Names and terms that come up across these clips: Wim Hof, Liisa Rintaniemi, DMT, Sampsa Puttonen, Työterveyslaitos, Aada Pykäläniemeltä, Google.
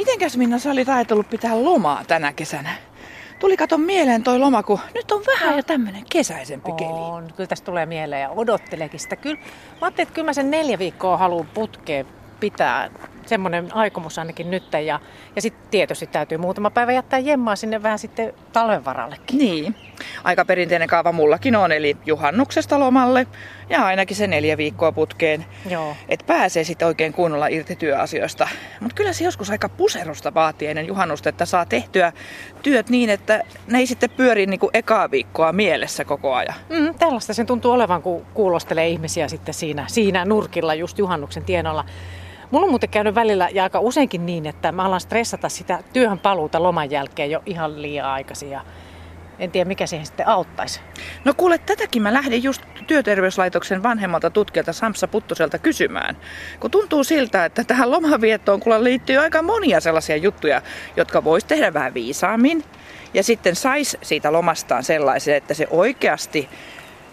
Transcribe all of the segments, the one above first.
Mitenkäs Minna, sä olit ajatellut pitää lomaa tänä kesänä? Tuli kato mieleen toi loma, kun nyt on vähän jo tämmönen kesäisempi keli. On, kyllä tästä tulee mieleen ja odotteleekin sitä. Kyllä, mä ajattelin, että kyllä mä sen 4 viikkoa haluan putkeen pitää. Semmoinen aikomus ainakin nyt. Ja sitten tietysti täytyy muutama päivä jättää jemmaa sinne vähän sitten talven varallekin. Niin. Aika perinteinen kaava mullakin on, eli juhannuksesta lomalle ja ainakin se 4 viikkoa putkeen. Joo. Et pääsee sitten oikein kunnolla irti työasioista. Mutta kyllä se joskus aika puserusta vaatii ennen juhannusta, että saa tehtyä työt niin, että ne ei sitten pyöri niinku ekaa viikkoa mielessä koko ajan. Tällaista sen tuntuu olevan, kun kuulostelee ihmisiä sitten siinä nurkilla just juhannuksen tienoilla. Mulla on muuten käynyt välillä ja aika useinkin niin, että mä alan stressata sitä työhön paluuta loman jälkeen jo ihan liian aikaisin ja en tiedä mikä siihen sitten auttaisi. No kuule, tätäkin mä lähdin just Työterveyslaitoksen vanhemmalta tutkijalta Sampsa Puttoselta kysymään. Kun tuntuu siltä, että tähän lomaviettoon kuule liittyy aika monia sellaisia juttuja, jotka voisi tehdä vähän viisaammin ja sitten saisi siitä lomastaan sellaisen, että se oikeasti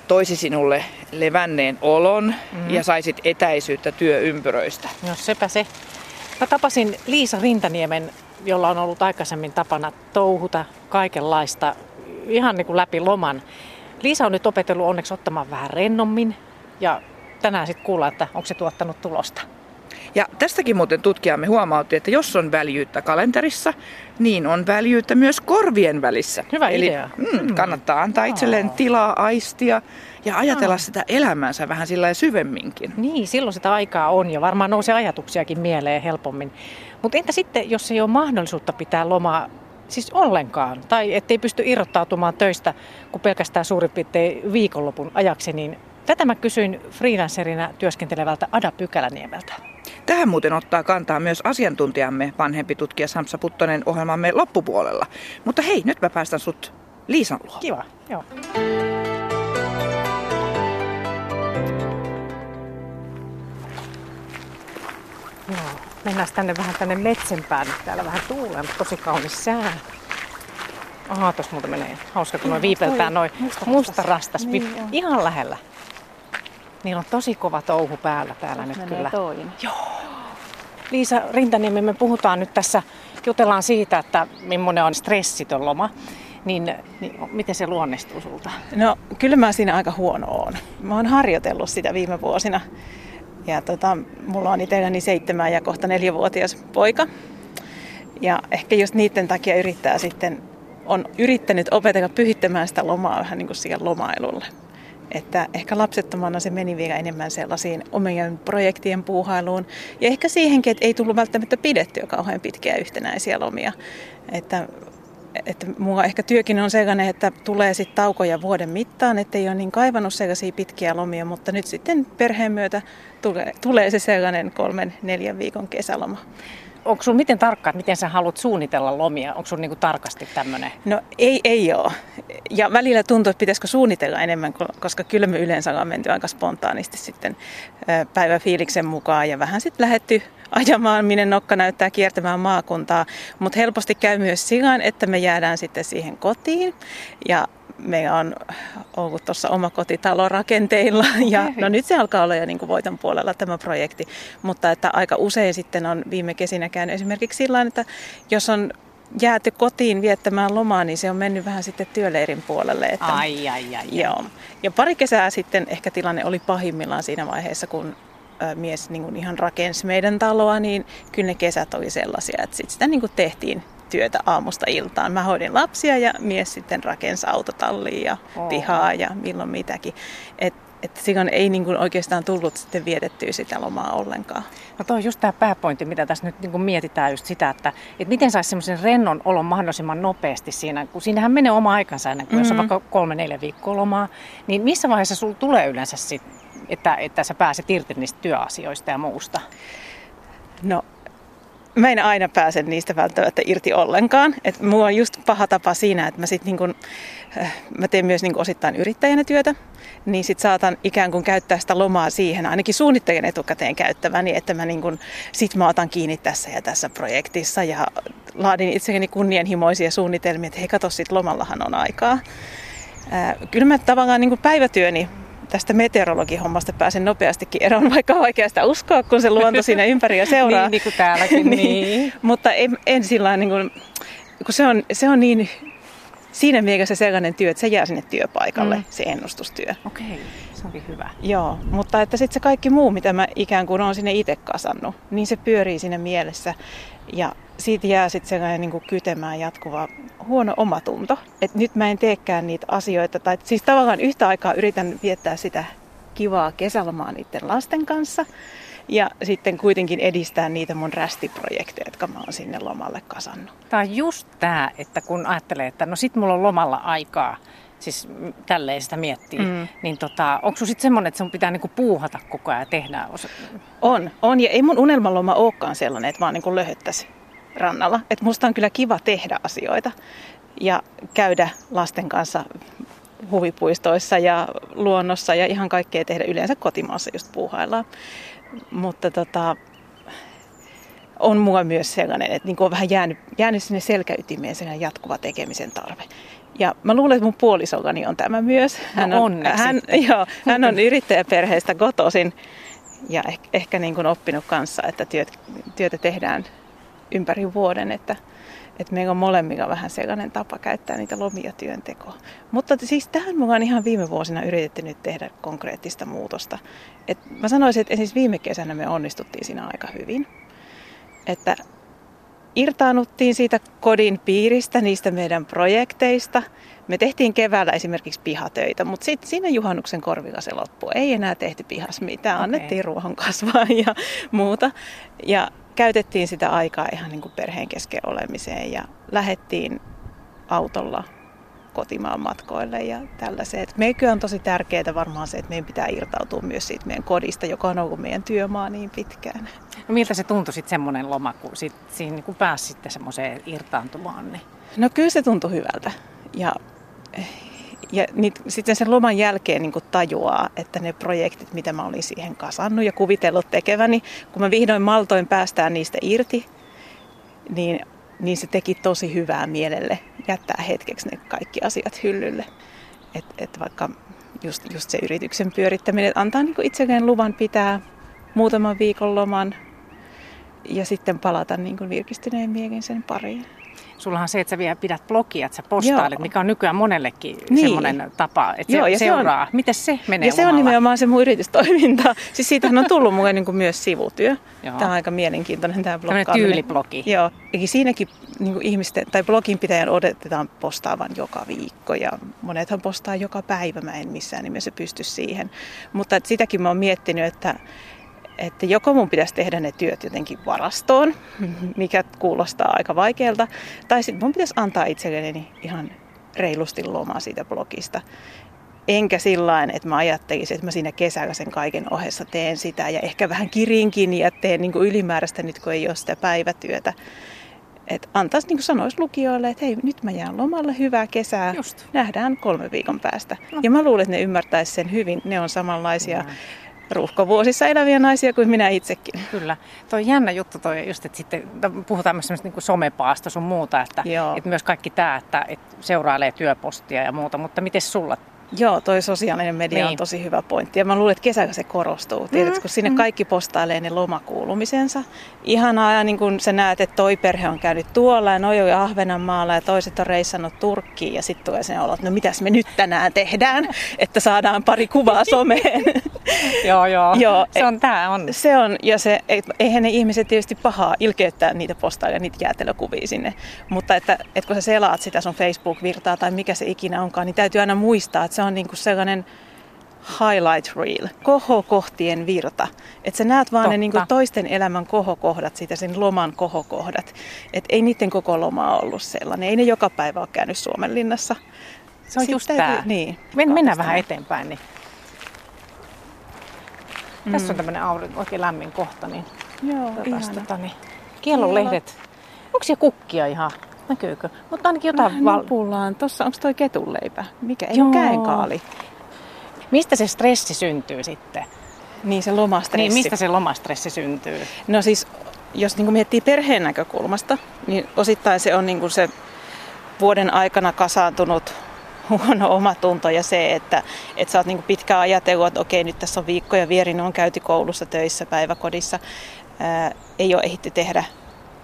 toisi sinulle levänneen olon ja saisit etäisyyttä työympyröistä. No sepä se. Mä tapasin Liisa Rintaniemen, jolla on ollut aikaisemmin tapana touhuta kaikenlaista ihan niin kuin läpi loman. Liisa on nyt opetellut onneksi ottamaan vähän rennommin ja tänään sitten kuullaan, että onko se tuottanut tulosta. Ja tästäkin muuten tutkijamme huomautti, että jos on väljyyttä kalenterissa, niin on väljyyttä myös korvien välissä. Hyvä idea. Eli kannattaa antaa itselleen tilaa, aistia ja ajatella sitä elämänsä vähän sillä lailla syvemminkin. Niin, silloin sitä aikaa on ja varmaan nousee ajatuksiakin mieleen helpommin. Mutta entä sitten, jos ei ole mahdollisuutta pitää lomaa siis ollenkaan? Tai ettei pysty irrottautumaan töistä, kun pelkästään suurin piirtein viikonlopun ajaksi, niin tätä mä kysyin freelancerina työskentelevältä Aada Pykäläniemeltä. Tähän muuten ottaa kantaa myös asiantuntijamme, vanhempi tutkija Sampsa Puttonen, ohjelmamme loppupuolella. Mutta hei, nyt mä päästän sut Liisan luo. Kiva, joo. No, mennään tänne metsänpään. Täällä vähän tuulee, mutta tosi kaunis sää. Aha, tuossa muuta menee. Hauska, kun noin viipeltää noin mustarastas. Niin ihan lähellä. Niillä on tosi kova touhu päällä täällä nyt kyllä. Toinen. Joo. Liisa Rintaniemi, me puhutaan nyt tässä, jutellaan siitä, että millainen on stressitön loma. Niin miten se luonnistuu sulta? No kyllä mä siinä aika huono oon. Mä oon harjoitellut sitä viime vuosina. Ja mulla on itselläni 7 ja kohta 4-vuotias poika. Ja ehkä just niiden takia on yrittänyt opetella pyhittämään sitä lomaa vähän niin kuin siihen lomailulle. Että ehkä lapsettomana se meni vielä enemmän sellaisiin omien projektien puuhailuun. Ja ehkä siihenkin, että ei tullut välttämättä pidettyä kauhean pitkiä yhtenäisiä lomia. Että mulla ehkä työkin on sellainen, että tulee sitten taukoja vuoden mittaan, ettei ole niin kaivannut sellaisia pitkiä lomia. Mutta nyt sitten perheen myötä tulee se sellainen 3-4 viikon kesäloma. Onko sun miten tarkkaan, miten sä haluat suunnitella lomia? Onko sun niinku tarkasti tämmöinen? No ei ole. Ja välillä tuntuu, että pitäisikö suunnitella enemmän, koska kyllä me yleensä ollaan menty aika spontaanisti sitten päiväfiiliksen mukaan. Ja vähän sitten lähdetty ajamaan, minne nokka näyttää kiertämään maakuntaa. Mutta helposti käy myös sillä, että me jäädään sitten siihen kotiin. Ja meillä on ollut tuossa omakotitalo rakenteilla ja no nyt se alkaa olla jo niin kuin voiton puolella tämä projekti, mutta että aika usein sitten on viime kesinä käynyt esimerkiksi sillä tavalla, että jos on jääty kotiin viettämään lomaa, niin se on mennyt vähän sitten työleirin puolelle. Että Joo. Ja pari kesää sitten ehkä tilanne oli pahimmillaan siinä vaiheessa, kun mies niin kuin ihan rakensi meidän taloa, niin kyllä ne kesät oli sellaisia, että sitten sitä niin kuin tehtiin työtä aamusta iltaan. Mä hoidin lapsia ja mies sitten rakensi autotallia ja pihaa ja milloin mitäkin. Et silloin ei niin kuin oikeastaan tullut sitten vietettyä sitä lomaa ollenkaan. No toi on just tämä pääpointti, mitä tässä nyt niin kuin mietitään just sitä, että miten saisi semmoisen rennon olon mahdollisimman nopeasti siinä, kun siinähän menee oma aikansa ennen kuin jos on vaikka 3-4 viikkoa lomaa, niin missä vaiheessa sulla tulee yleensä sitten, että sä pääset irti niistä työasioista ja muusta? No mä en aina pääse niistä välttämättä irti ollenkaan. Et mulla on just paha tapa siinä, että mä teen myös niinku osittain yrittäjänä työtä, niin sit saatan ikään kuin käyttää sitä lomaa siihen, ainakin suunnittelen etukäteen käyttäväni, että mä niinku, sit mä otan kiinni tässä ja tässä projektissa ja laadin itselleni kunnianhimoisia suunnitelmia, että hei kato sit lomallahan on aikaa. Kyllä mä tavallaan niinku päivätyöni tästä meteorologihommasta pääsen nopeastikin eroon, vaikka oikeastaan uskoa, kun se luonto siinä ympäri ja seuraa. Niin kuin täälläkin. Niin. Mutta en sillä niin kuin, kun se on niin siinä mielessä sellainen työ, että se jää sinne työpaikalle, se ennustustyö. Okei, se onkin hyvä. Joo, mutta että sitten se kaikki muu, mitä mä ikään kuin olen sinne itse kasannut, niin se pyörii siinä mielessä. Ja siitä jää sitten sellainen niin kuin kytemään jatkuva huono omatunto. Että nyt mä en teekään niitä asioita, tai siis tavallaan yhtä aikaa yritän viettää sitä kivaa kesälomaa niiden lasten kanssa. Ja sitten kuitenkin edistää niitä mun rästiprojekteja, jotka mä oon sinne lomalle kasannut. Tää on just tää, että kun ajattelee, että no sit mulla on lomalla aikaa, siis tälleen sitä miettii, niin onko sun sit semmonen, että sun pitää niinku puuhata koko ajan ja tehdä? On, ja ei mun unelmaloma olekaan sellainen, että vaan niinku löhöttäisi rannalla. Että musta on kyllä kiva tehdä asioita ja käydä lasten kanssa huvipuistoissa ja luonnossa ja ihan kaikkea tehdä yleensä kotimaassa just puuhaillaan. Mutta on mulla myös sellainen, että on vähän jäänyt sinne selkäytimeen sellainen jatkuva tekemisen tarve. Ja mä luulen, että mun puolisollani on tämä myös. Hän on yrittäjäperheestä kotoisin ja ehkä niin kuin oppinut kanssa, että työtä tehdään ympäri vuoden. Että meillä on molemmilla vähän sellainen tapa käyttää niitä lomia työntekoa. Mutta siis tähän mulla on ihan viime vuosina yritetty nyt tehdä konkreettista muutosta. Et mä sanoisin, että siis viime kesänä me onnistuttiin siinä aika hyvin. Että irtaannuttiin siitä kodin piiristä, niistä meidän projekteista. Me tehtiin keväällä esimerkiksi pihatöitä, mutta sitten siinä juhannuksen korvilla se loppui. Ei enää tehty pihassa mitään, annettiin ruohon kasvaa ja muuta. Ja käytettiin sitä aikaa ihan niin kuin perheen kesken olemiseen ja lähdettiin autolla kotimaan matkoille ja tällaiset. Meikö on tosi tärkeää varmaan se, että meidän pitää irtautua myös siitä meidän kodista, joka on ollut meidän työmaa niin pitkään. No miltä se tuntui sitten semmoinen loma, kun siinä niin pääsi sitten semmoiseen irtaantumaan? Niin? No kyllä se tuntui hyvältä. Ja sitten sen loman jälkeen niin tajuaa, että ne projektit, mitä mä olin siihen kasannut ja kuvitellut tekeväni, kun mä vihdoin maltoin päästään niistä irti, niin se teki tosi hyvää mielelle jättää hetkeksi ne kaikki asiat hyllylle. Et vaikka just se yrityksen pyörittäminen, että antaa niin itselleen luvan pitää muutaman viikon loman ja sitten palata niin virkistyneen mielin sen pariin. Sulla on se, että sä vielä pidät blogia, että sä postailet, mikä on nykyään monellekin semmoinen tapa, että se seuraa. Mites se menee ja se on nimenomaan se mun yritystoiminta. Siis siitähän on tullut mulle niin kuin myös sivutyö. Joo. Tämä on aika mielenkiintoinen tämä blokkaaminen. Tällainen tyyliblogi. Joo. Eli siinäkin niin kuin ihmisten, tai blogin pitäjän odotetaan postaavan joka viikko ja monethan postaa joka päivä. Mä en missään nimessä pysty siihen. Mutta sitäkin mä oon miettinyt, että joko mun pitäisi tehdä ne työt jotenkin varastoon, mikä kuulostaa aika vaikealta, tai sitten mun pitäisi antaa itselleni ihan reilusti lomaa siitä blogista. Enkä sillain, että mä ajattelisin, että mä siinä kesällä sen kaiken ohessa teen sitä ja ehkä vähän kirinkin ja teen niin kuin ylimääräistä nyt, kun ei ole sitä päivätyötä. Että antaisi, niin kuin sanoisi lukijoille, että hei, nyt mä jään lomalle, hyvää kesää, nähdään 3 viikon päästä. No. Ja mä luulen, että ne ymmärtäisi sen hyvin, ne on samanlaisia. Ruuhkavuosissa eläviä naisia kuin minä itsekin. Kyllä. Tuo on jännä juttu, just, että sitten puhutaan myös semmoista niin somepaasta sun muuta, että myös kaikki tämä, että seurailee työpostia ja muuta, mutta miten sulla? Joo, toi sosiaalinen media on tosi hyvä pointti ja mä luulen, että kesällä se korostuu. Tiedätkö, kun sinne kaikki postailee ne lomakuulumisensa. Ihanaa ja niin kun sä näet, että toi perhe on käynyt tuolla ja noi on Ahvenanmaalla ja toiset on reissannut Turkkiin ja sitten tulee sen olo, että no mitäs me nyt tänään tehdään, että saadaan pari kuvaa someen. Joo, se on tää on. Se on ja se, eihän ne ihmiset tietysti pahaa ilkeyttää niitä postaileja, niitä jäätelökuvia sinne. Mutta että kun sä selaat sitä sun Facebook-virtaa tai mikä se ikinä onkaan, niin täytyy aina muistaa, että se on niinku sellainen highlight reel, kohokohtien virta. Että sä näet vaan ne niinku toisten elämän kohokohdat, siitä sen loman kohokohdat. Että ei niiden koko lomaa ollut sellainen. Ei ne joka päivä ole käynyt Suomenlinnassa. Se on sitten just tää. Niin, mennään vähän eteenpäin. Niin. Tässä on tämmöinen oikein lämmin kohta. Niin. Joo, ihana. Kielolehdet. Onko siellä kukkia ihan? Näkyykö? Mutta ainakin jotain valpullaan. Tuossa onko toi ketunleipä? Mikä? Ei ole käenkaali. Mistä se stressi syntyy sitten? Niin se lomastressi. Niin, mistä se lomastressi syntyy? No siis, jos niin miettii perheen näkökulmasta, niin osittain se on niin se vuoden aikana kasaantunut huono omatunto ja se, että sä oot niin kuin pitkään ajatellut, että okei, nyt tässä on viikkoja vierin, on käyty koulussa, töissä, päiväkodissa. Ei ole ehditty tehdä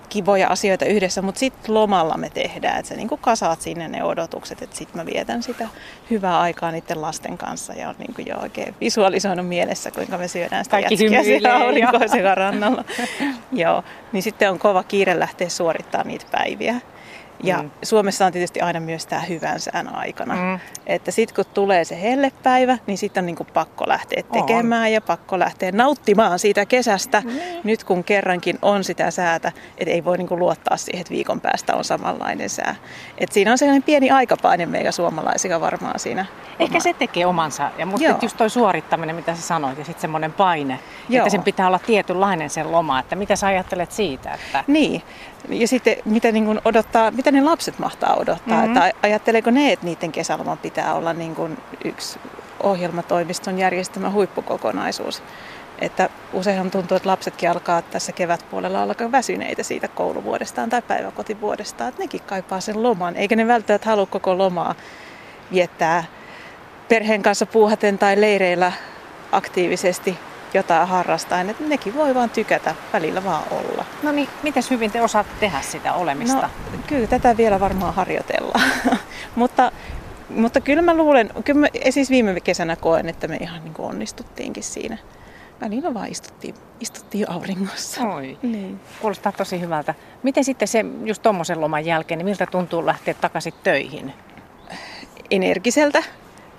kivoja asioita yhdessä, mutta sitten lomalla me tehdään. Että sä niin kuin kasaat sinne ne odotukset, että sitten mä vietän sitä hyvää aikaa niiden lasten kanssa ja on niin kuin jo oikein visualisoinut mielessä, kuinka me syödään sitä jätkiä siellä aurinkoisella rannalla. Joo. Niin sitten on kova kiire lähteä suorittamaan niitä päiviä. Ja Suomessa on tietysti aina myös tämä hyvän sään aikana. Että sitten kun tulee se hellepäivä, niin sitten on niinku pakko lähteä tekemään ja pakko lähteä nauttimaan siitä kesästä. Nyt kun kerrankin on sitä säätä, et ei voi niinku luottaa siihen, että viikon päästä on samanlainen sää. Et siinä on sellainen pieni aikapaine meillä suomalaisilla varmaan siinä. Ehkä se tekee omansa. Ja musta just toi suorittaminen, mitä sä sanoit, ja sitten semmoinen paine, että sen pitää olla tietynlainen sen loma. Että mitä sä ajattelet siitä? Että... Niin. Ja sitten mitä, niin kun odottaa, mitä ne lapset mahtaa odottaa, että ajatteleeko ne, että niiden kesäloman pitää olla niin kun yksi ohjelmatoimiston järjestämä huippukokonaisuus. Että useinhan tuntuu, että lapsetkin alkaa tässä kevätpuolella olla väsyneitä siitä kouluvuodestaan tai päiväkotivuodestaan, että nekin kaipaa sen loman, eikä ne välttämättä halua koko lomaa viettää perheen kanssa puuhaten tai leireillä aktiivisesti. Jotain harrastaen, että nekin voi vaan tykätä, välillä vaan olla. No niin, mites hyvin te osaatte tehdä sitä olemista? No, kyllä tätä vielä varmaan harjoitellaan, mutta kyllä mä luulen, kyllä mä siis viime kesänä koen, että me ihan niin kuin onnistuttiinkin siinä. Välillä vaan istuttiin auringossa. Oi, niin. Kuulostaa tosi hyvältä. Miten sitten se just tommosen loman jälkeen, niin miltä tuntuu lähteä takaisin töihin? Energiseltä.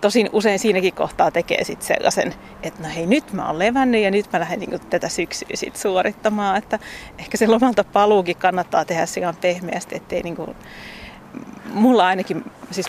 Tosin usein siinäkin kohtaa tekee sitten sellaisen, että no hei, nyt mä oon levännyt ja nyt mä lähden niin tätä syksyä sit suorittamaan. Että ehkä se lomalta paluukin kannattaa tehdä silloin pehmeästi, ettei niin kuin, mulla ainakin, siis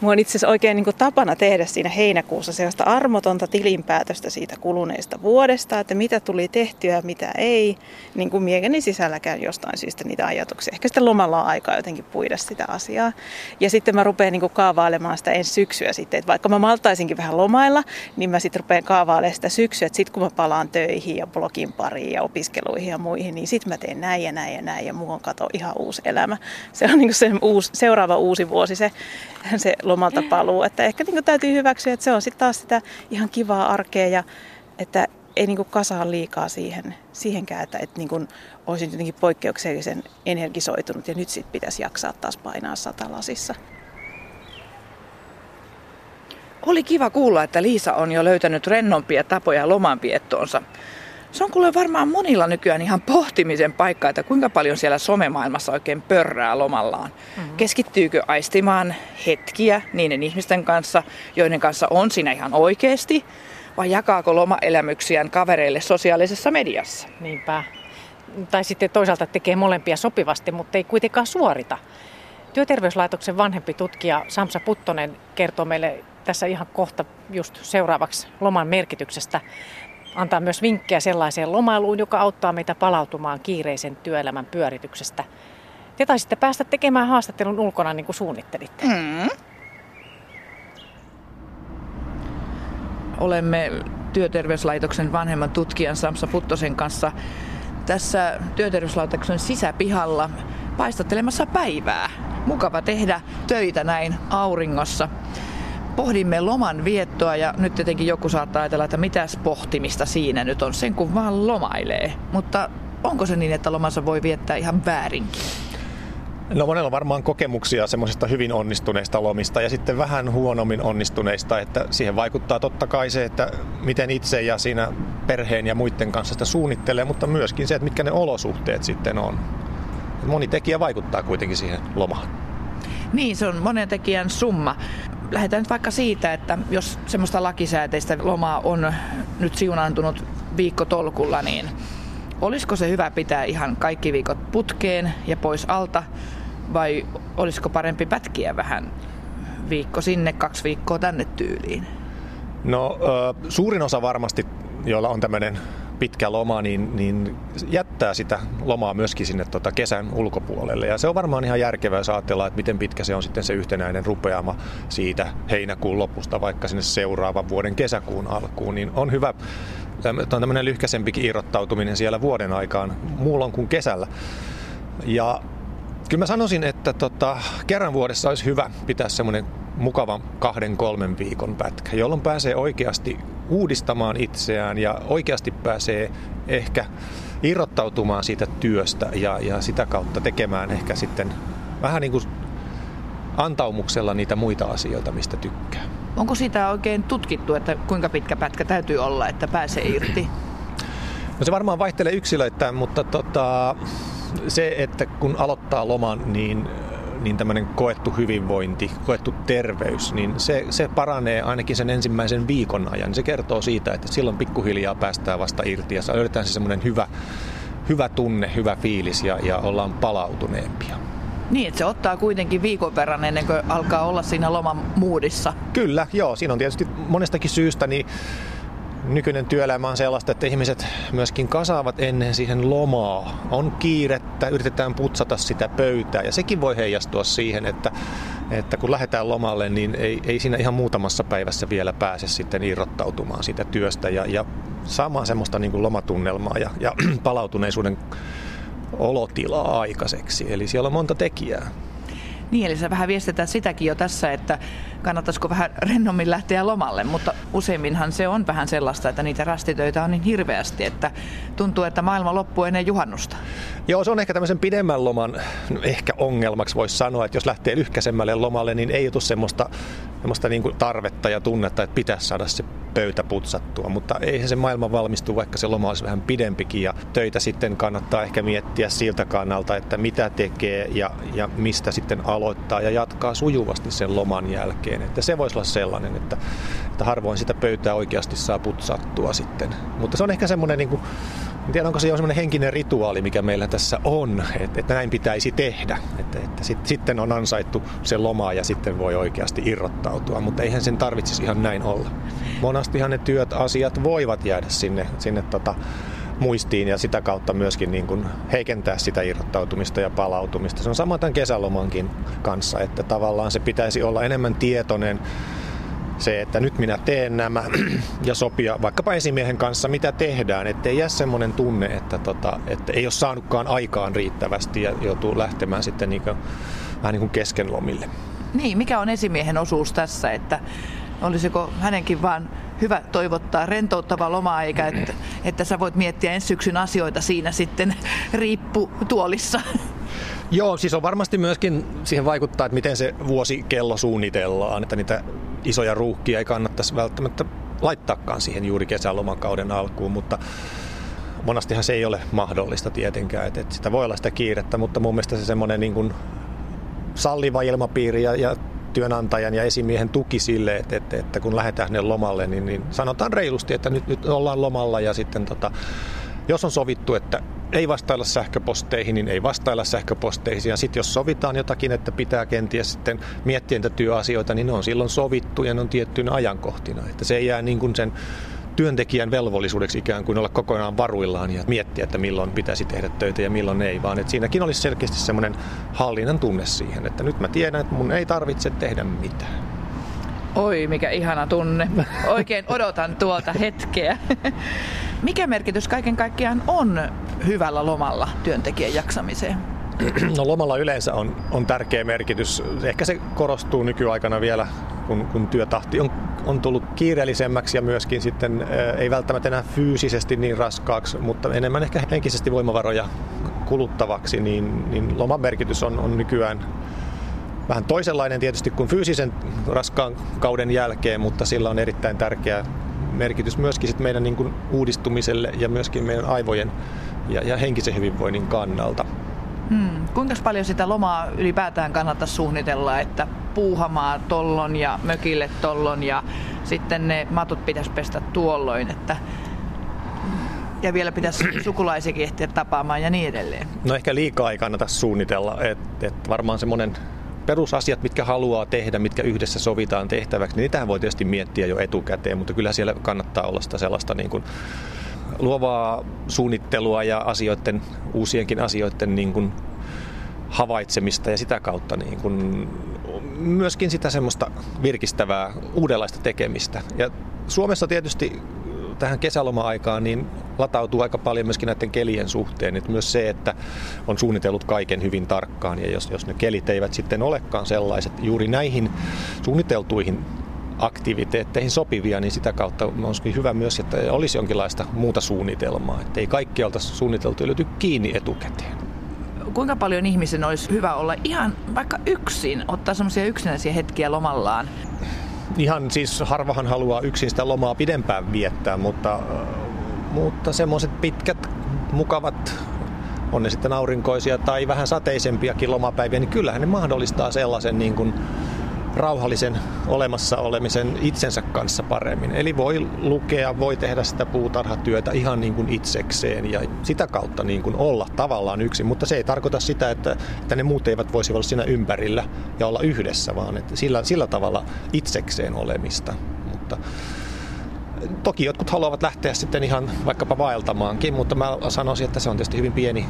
mulla on itse asiassa oikein niin kuin tapana tehdä siinä heinäkuussa sellaista armotonta tilinpäätöstä siitä kuluneesta vuodesta, että mitä tuli tehtyä ja mitä ei. Niin kuin mieleni sisälläkään jostain syystä niitä ajatuksia. Ehkä sitten lomalla on aikaa jotenkin puida sitä asiaa. Ja sitten mä rupean niin kuin kaavailemaan sitä ensi syksyä sitten. Että vaikka mä maltaisinkin vähän lomailla, niin mä sitten rupean kaavailemaan sitä syksyä. Että sitten kun mä palaan töihin ja blogin pariin ja opiskeluihin ja muihin, niin sitten mä teen näin ja näin ja näin. Ja mulla on kato ihan uusi elämä. Se on niin kuin se seuraava uusi vuosi se lomalta paluu. Että ehkä niin kuin täytyy hyväksyä, että se on sitten taas sitä ihan kivaa arkea ja että ei niin kuin kasaa liikaa siihenkään, että niin kuin olisin jotenkin poikkeuksellisen energisoitunut ja nyt sitten pitäisi jaksaa taas painaa satalasissa. Oli kiva kuulla, että Liisa on jo löytänyt rennompia tapoja lomanviettoonsa. Se on kuule varmaan monilla nykyään ihan pohtimisen paikka, että kuinka paljon siellä somemaailmassa oikein pörrää lomallaan. Keskittyykö aistimaan hetkiä niiden ihmisten kanssa, joiden kanssa on siinä ihan oikeasti, vai jakaako lomaelämyksiään kavereille sosiaalisessa mediassa? Niinpä. Tai sitten toisaalta tekee molempia sopivasti, mutta ei kuitenkaan suorita. Työterveyslaitoksen vanhempi tutkija Sampsa Puttonen kertoo meille tässä ihan kohta just seuraavaksi loman merkityksestä. Antaa myös vinkkejä sellaiseen lomailuun, joka auttaa meitä palautumaan kiireisen työelämän pyörityksestä. Te taisitte päästä tekemään haastattelun ulkona niin kuin suunnittelitte. Olemme Työterveyslaitoksen vanhemman tutkijan Sampsa Puttosen kanssa tässä Työterveyslaitoksen sisäpihalla paistattelemassa päivää. Mukava tehdä töitä näin auringossa. Pohdimme loman viettoa ja nyt tietenkin joku saattaa ajatella, että mitäs pohtimista siinä nyt on, sen kun vaan lomailee. Mutta onko se niin, että lomansa voi viettää ihan väärinkin? No monella on varmaan kokemuksia semmoisista hyvin onnistuneista lomista ja sitten vähän huonommin onnistuneista, että siihen vaikuttaa totta kai se, että miten itse ja siinä perheen ja muiden kanssa sitä suunnittelee, mutta myöskin se, että mitkä ne olosuhteet sitten on. Moni tekijä vaikuttaa kuitenkin siihen lomaan. Niin, se on monen tekijän summa. Lähdetään nyt vaikka siitä, että jos semmoista lakisääteistä lomaa on nyt siunaantunut viikkotolkulla, niin olisiko se hyvä pitää ihan kaikki viikot putkeen ja pois alta, vai olisiko parempi pätkiä vähän viikko sinne, 2 viikkoa tänne tyyliin? No suurin osa varmasti, joilla on tämmöinen pitkä loma, niin jättää sitä lomaa myöskin sinne kesän ulkopuolelle. Ja se on varmaan ihan järkevää, jos ajatellaan, että miten pitkä se on sitten se yhtenäinen rupeama siitä heinäkuun lopusta vaikka sinne seuraavan vuoden kesäkuun alkuun. Niin on hyvä, on tämmöinen lyhkäsempikin irrottautuminen siellä vuoden aikaan, muulloin kuin kesällä. Ja kyllä mä sanoisin, että kerran vuodessa olisi hyvä pitää semmoinen mukava 2-3 viikon pätkä, jolloin pääsee oikeasti uudistamaan itseään ja oikeasti pääsee ehkä irrottautumaan siitä työstä ja sitä kautta tekemään ehkä sitten vähän niin kuin antaumuksella niitä muita asioita, mistä tykkää. Onko sitä oikein tutkittu, että kuinka pitkä pätkä täytyy olla, että pääsee irti? No se varmaan vaihtelee yksilöittäin, mutta se, että kun aloittaa loman, niin tämmöinen koettu hyvinvointi, koettu terveys, niin se paranee ainakin sen ensimmäisen viikon ajan. Se kertoo siitä, että silloin pikkuhiljaa päästään vasta irti ja löydetään se semmoinen hyvä tunne, hyvä fiilis ja ollaan palautuneempia. Niin, että se ottaa kuitenkin viikon verran ennen kuin alkaa olla siinä loman moodissa. Kyllä, joo. Siinä on tietysti monestakin syystä, niin nykyinen työelämä on sellaista, että ihmiset myöskin kasaavat ennen siihen lomaa. On kiirettä, yritetään putsata sitä pöytää ja sekin voi heijastua siihen, että kun lähdetään lomalle, niin ei siinä ihan muutamassa päivässä vielä pääse sitten irrottautumaan siitä työstä ja saamaan semmoista niin kuin lomatunnelmaa ja palautuneisuuden olotilaa aikaiseksi. Eli siellä on monta tekijää. Niin, eli sä vähän viestetään sitäkin jo tässä, että kannattaisiko vähän rennommin lähteä lomalle, mutta useimminhan se on vähän sellaista, että niitä rästitöitä on niin hirveästi, että tuntuu, että maailma loppuu ennen juhannusta. Joo, se on ehkä tämmöisen pidemmän loman ehkä ongelmaksi voisi sanoa, että jos lähtee lyhkäisemmälle lomalle, niin ei tule semmoista niin kuin tarvetta ja tunnetta, että pitäisi saada se pöytä putsattua, mutta eihän se maailma valmistu, vaikka se loma olisi vähän pidempikin ja töitä sitten kannattaa ehkä miettiä siltä kannalta, että mitä tekee ja mistä sitten aloittaa ja jatkaa sujuvasti sen loman jälkeen. Että se voisi olla sellainen, että harvoin sitä pöytää oikeasti saa putsattua sitten. Mutta se on ehkä semmoinen, niin kuin, en tiedä onko se jo semmoinen henkinen rituaali, mikä meillä tässä on, että näin pitäisi tehdä. Että sitten on ansaittu se loma ja sitten voi oikeasti irrottautua, mutta eihän sen tarvitsisi ihan näin olla. Monastihan ne työt, asiat voivat jäädä sinne muistiin ja sitä kautta myöskin niin kuin heikentää sitä irrottautumista ja palautumista. Se on sama tämän kesälomankin kanssa, että tavallaan se pitäisi olla enemmän tietoinen se, että nyt minä teen nämä ja sopia vaikkapa esimiehen kanssa, mitä tehdään, ettei jää semmoinen tunne, että ei ole saanutkaan aikaan riittävästi ja joutuu lähtemään sitten niin kuin, vähän niin kuin kesken lomille. Niin, mikä on esimiehen osuus tässä, että olisiko hänenkin vaan hyvä toivottaa rentouttava lomaa, eikä että sä voit miettiä ensi syksyn asioita siinä sitten riipputuolissa? Joo, siis on varmasti myöskin siihen vaikuttaa, että miten se vuosikello suunnitellaan, että niitä isoja ruuhkia ei kannattaisi välttämättä laittaakaan siihen juuri kesälomakauden alkuun, mutta monastihan se ei ole mahdollista tietenkään, että sitä voi olla sitä kiirettä, mutta mun mielestä se semmoinen niin kuin salliva ilmapiiri ja työnantajan ja esimiehen tuki sille, että kun lähdetään sinne lomalle, niin sanotaan reilusti, että nyt ollaan lomalla ja sitten jos on sovittu, että ei vastailla sähköposteihin, niin ei vastailla sähköposteihin. Ja sitten jos sovitaan jotakin, että pitää kenties sitten miettiä niitä työasioita, niin ne on silloin sovittu ja ne on tiettyinä ajankohtina. Että se ei jää niin kuin sen työntekijän velvollisuudeksi ikään kuin olla kokonaan varuillaan ja miettiä, että milloin pitäisi tehdä töitä ja milloin ei, vaan että siinäkin olisi selkeästi semmoinen hallinnan tunne siihen, että nyt mä tiedän, että mun ei tarvitse tehdä mitään. Oi, mikä ihana tunne. Oikein odotan tuota hetkeä. Mikä merkitys kaiken kaikkiaan on hyvällä lomalla työntekijän jaksamiseen? No lomalla yleensä on tärkeä merkitys. Ehkä se korostuu nykyaikana vielä, kun työtahti on tullut kiireellisemmäksi ja myöskin sitten ei välttämättä enää fyysisesti niin raskaaksi, mutta enemmän ehkä henkisesti voimavaroja kuluttavaksi, niin loman merkitys on nykyään vähän toisenlainen tietysti kuin fyysisen raskaan kauden jälkeen, mutta sillä on erittäin tärkeä merkitys myöskin sit meidän niin kuin uudistumiselle ja myöskin meidän aivojen ja henkisen hyvinvoinnin kannalta. Kuinka paljon sitä lomaa ylipäätään kannattaisi suunnitella, että puuhamaa tollon ja mökille tollon ja sitten ne matut pitäisi pestä tuolloin, että ja vielä pitäisi sukulaisiakin ehtiä tapaamaan ja niin edelleen? No ehkä liikaa ei kannata suunnitella, että varmaan semmoinen perusasiat, mitkä haluaa tehdä, mitkä yhdessä sovitaan tehtäväksi, niin niitähän voi tietysti miettiä jo etukäteen, mutta kyllä siellä kannattaa olla sitä sellaista niin kuin luovaa suunnittelua ja asioiden, uusienkin asioiden niin kuin havaitsemista ja sitä kautta niin kuin myöskin sitä semmoista virkistävää, uudenlaista tekemistä. Ja Suomessa tietysti tähän kesäloma-aikaan niin latautuu aika paljon myöskin näiden kelien suhteen. Et myös se, että on suunnitellut kaiken hyvin tarkkaan ja jos ne kelit eivät sitten olekaan sellaiset juuri näihin suunniteltuihin aktiviteetteihin sopivia, niin sitä kautta on hyvä myös, että olisi jonkinlaista muuta suunnitelmaa, ettei kaikki oltaisi suunniteltu ja löyty kiinni etukäteen. Kuinka paljon ihmisen olisi hyvä olla ihan vaikka yksin, ottaa semmoisia yksinäisiä hetkiä lomallaan? Ihan siis harvahan haluaa yksin sitä lomaa pidempään viettää, mutta semmoiset pitkät, mukavat, on ne sitten aurinkoisia tai vähän sateisempiakin lomapäiviä, niin kyllähän ne mahdollistaa sellaisen niin kuin rauhallisen olemassa olemisen itsensä kanssa paremmin. Eli voi lukea, voi tehdä sitä puutarhatyötä ihan niin kuin itsekseen ja sitä kautta niin kuin olla tavallaan yksin, mutta se ei tarkoita sitä, että ne muut eivät voisi olla siinä ympärillä ja olla yhdessä, vaan että sillä tavalla itsekseen olemista. Mutta toki jotkut haluavat lähteä sitten ihan vaikkapa vaeltamaankin, mutta mä sanoisin, että se on tietysti hyvin pieni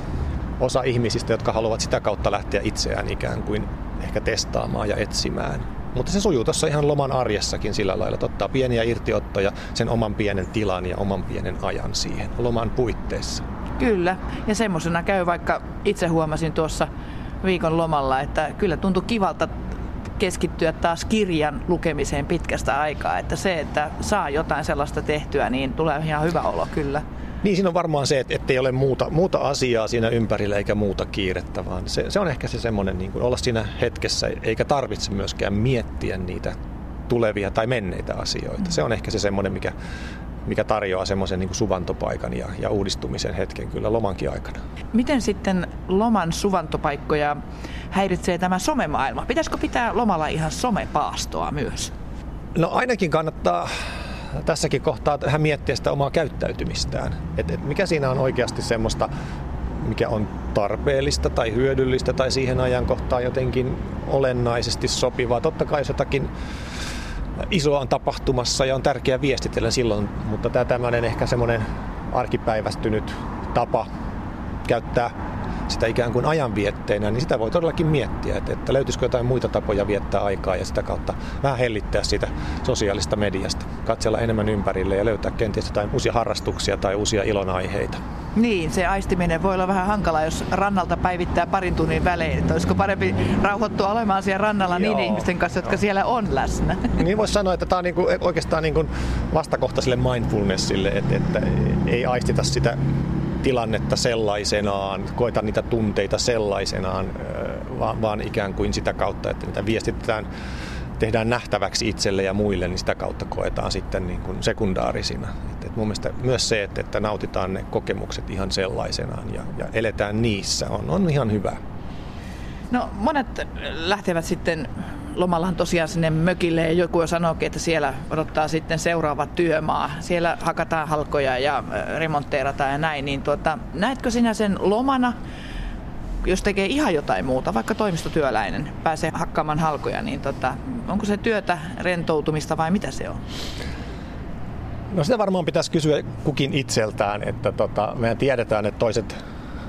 osa ihmisistä, jotka haluavat sitä kautta lähteä itseään ikään kuin ehkä testaamaan ja etsimään. Mutta se sujuu tuossa ihan loman arjessakin sillä lailla, että ottaa pieniä irtiottoja sen oman pienen tilan ja oman pienen ajan siihen loman puitteissa. Kyllä, ja semmosena käy, vaikka itse huomasin tuossa viikon lomalla, että kyllä tuntui kivalta keskittyä taas kirjan lukemiseen pitkästä aikaa, että se, että saa jotain sellaista tehtyä, niin tulee ihan hyvä olo kyllä. Niin, siinä on varmaan se, ettei ole muuta asiaa siinä ympärillä eikä muuta kiirettä, vaan se on ehkä se semmoinen niin kuin olla siinä hetkessä, eikä tarvitse myöskään miettiä niitä tulevia tai menneitä asioita. Se on ehkä se semmoinen, mikä tarjoaa semmoisen niin kuin suvantopaikan ja uudistumisen hetken kyllä lomankin aikana. Miten sitten loman suvantopaikkoja häiritsee tämä somemaailma? Pitäisikö pitää lomalla ihan somepaastoa myös? No ainakin kannattaa tässäkin kohtaa hän miettii sitä omaa käyttäytymistään, että mikä siinä on oikeasti semmoista, mikä on tarpeellista tai hyödyllistä tai siihen ajankohtaan jotenkin olennaisesti sopivaa. Totta kai jos jotakin isoa on tapahtumassa ja on tärkeää viestitellä silloin, mutta tämä tämmöinen ehkä semmoinen arkipäivästynyt tapa käyttää sitä ikään kuin ajanvietteinä, niin sitä voi todellakin miettiä, että löytyisikö jotain muita tapoja viettää aikaa ja sitä kautta vähän hellittää siitä sosiaalista mediasta, katsella enemmän ympärille ja löytää kenties jotain uusia harrastuksia tai uusia ilonaiheita. Niin, se aistiminen voi olla vähän hankalaa, jos rannalta päivittää parin tunnin välein, että olisiko parempi rauhoittua olemaan siellä rannalla niiden ihmisten kanssa, jotka siellä on läsnä. Niin voisi sanoa, että tämä on niinku, oikeastaan niinku vastakohta sille mindfulnessille, että ei aistita sitä tilannetta sellaisenaan, koeta niitä tunteita sellaisenaan, vaan ikään kuin sitä kautta, että mitä viestitetään, tehdään nähtäväksi itselle ja muille, niin sitä kautta koetaan sitten niin kuin sekundaarisina. Et mun mielestä myös se, että nautitaan ne kokemukset ihan sellaisenaan ja eletään niissä, on ihan hyvä. No monet lähtevät sitten lomallaan tosiaan sinne mökille ja joku sanoikin, että siellä odottaa sitten seuraava työmaa. Siellä hakataan halkoja ja remontteerataan ja näin. Niin näetkö sinä sen lomana, jos tekee ihan jotain muuta, vaikka toimistotyöläinen pääsee hakkaamaan halkoja, niin onko se työtä, rentoutumista vai mitä se on? No sitä varmaan pitäisi kysyä kukin itseltään, että mehän tiedetään, että toiset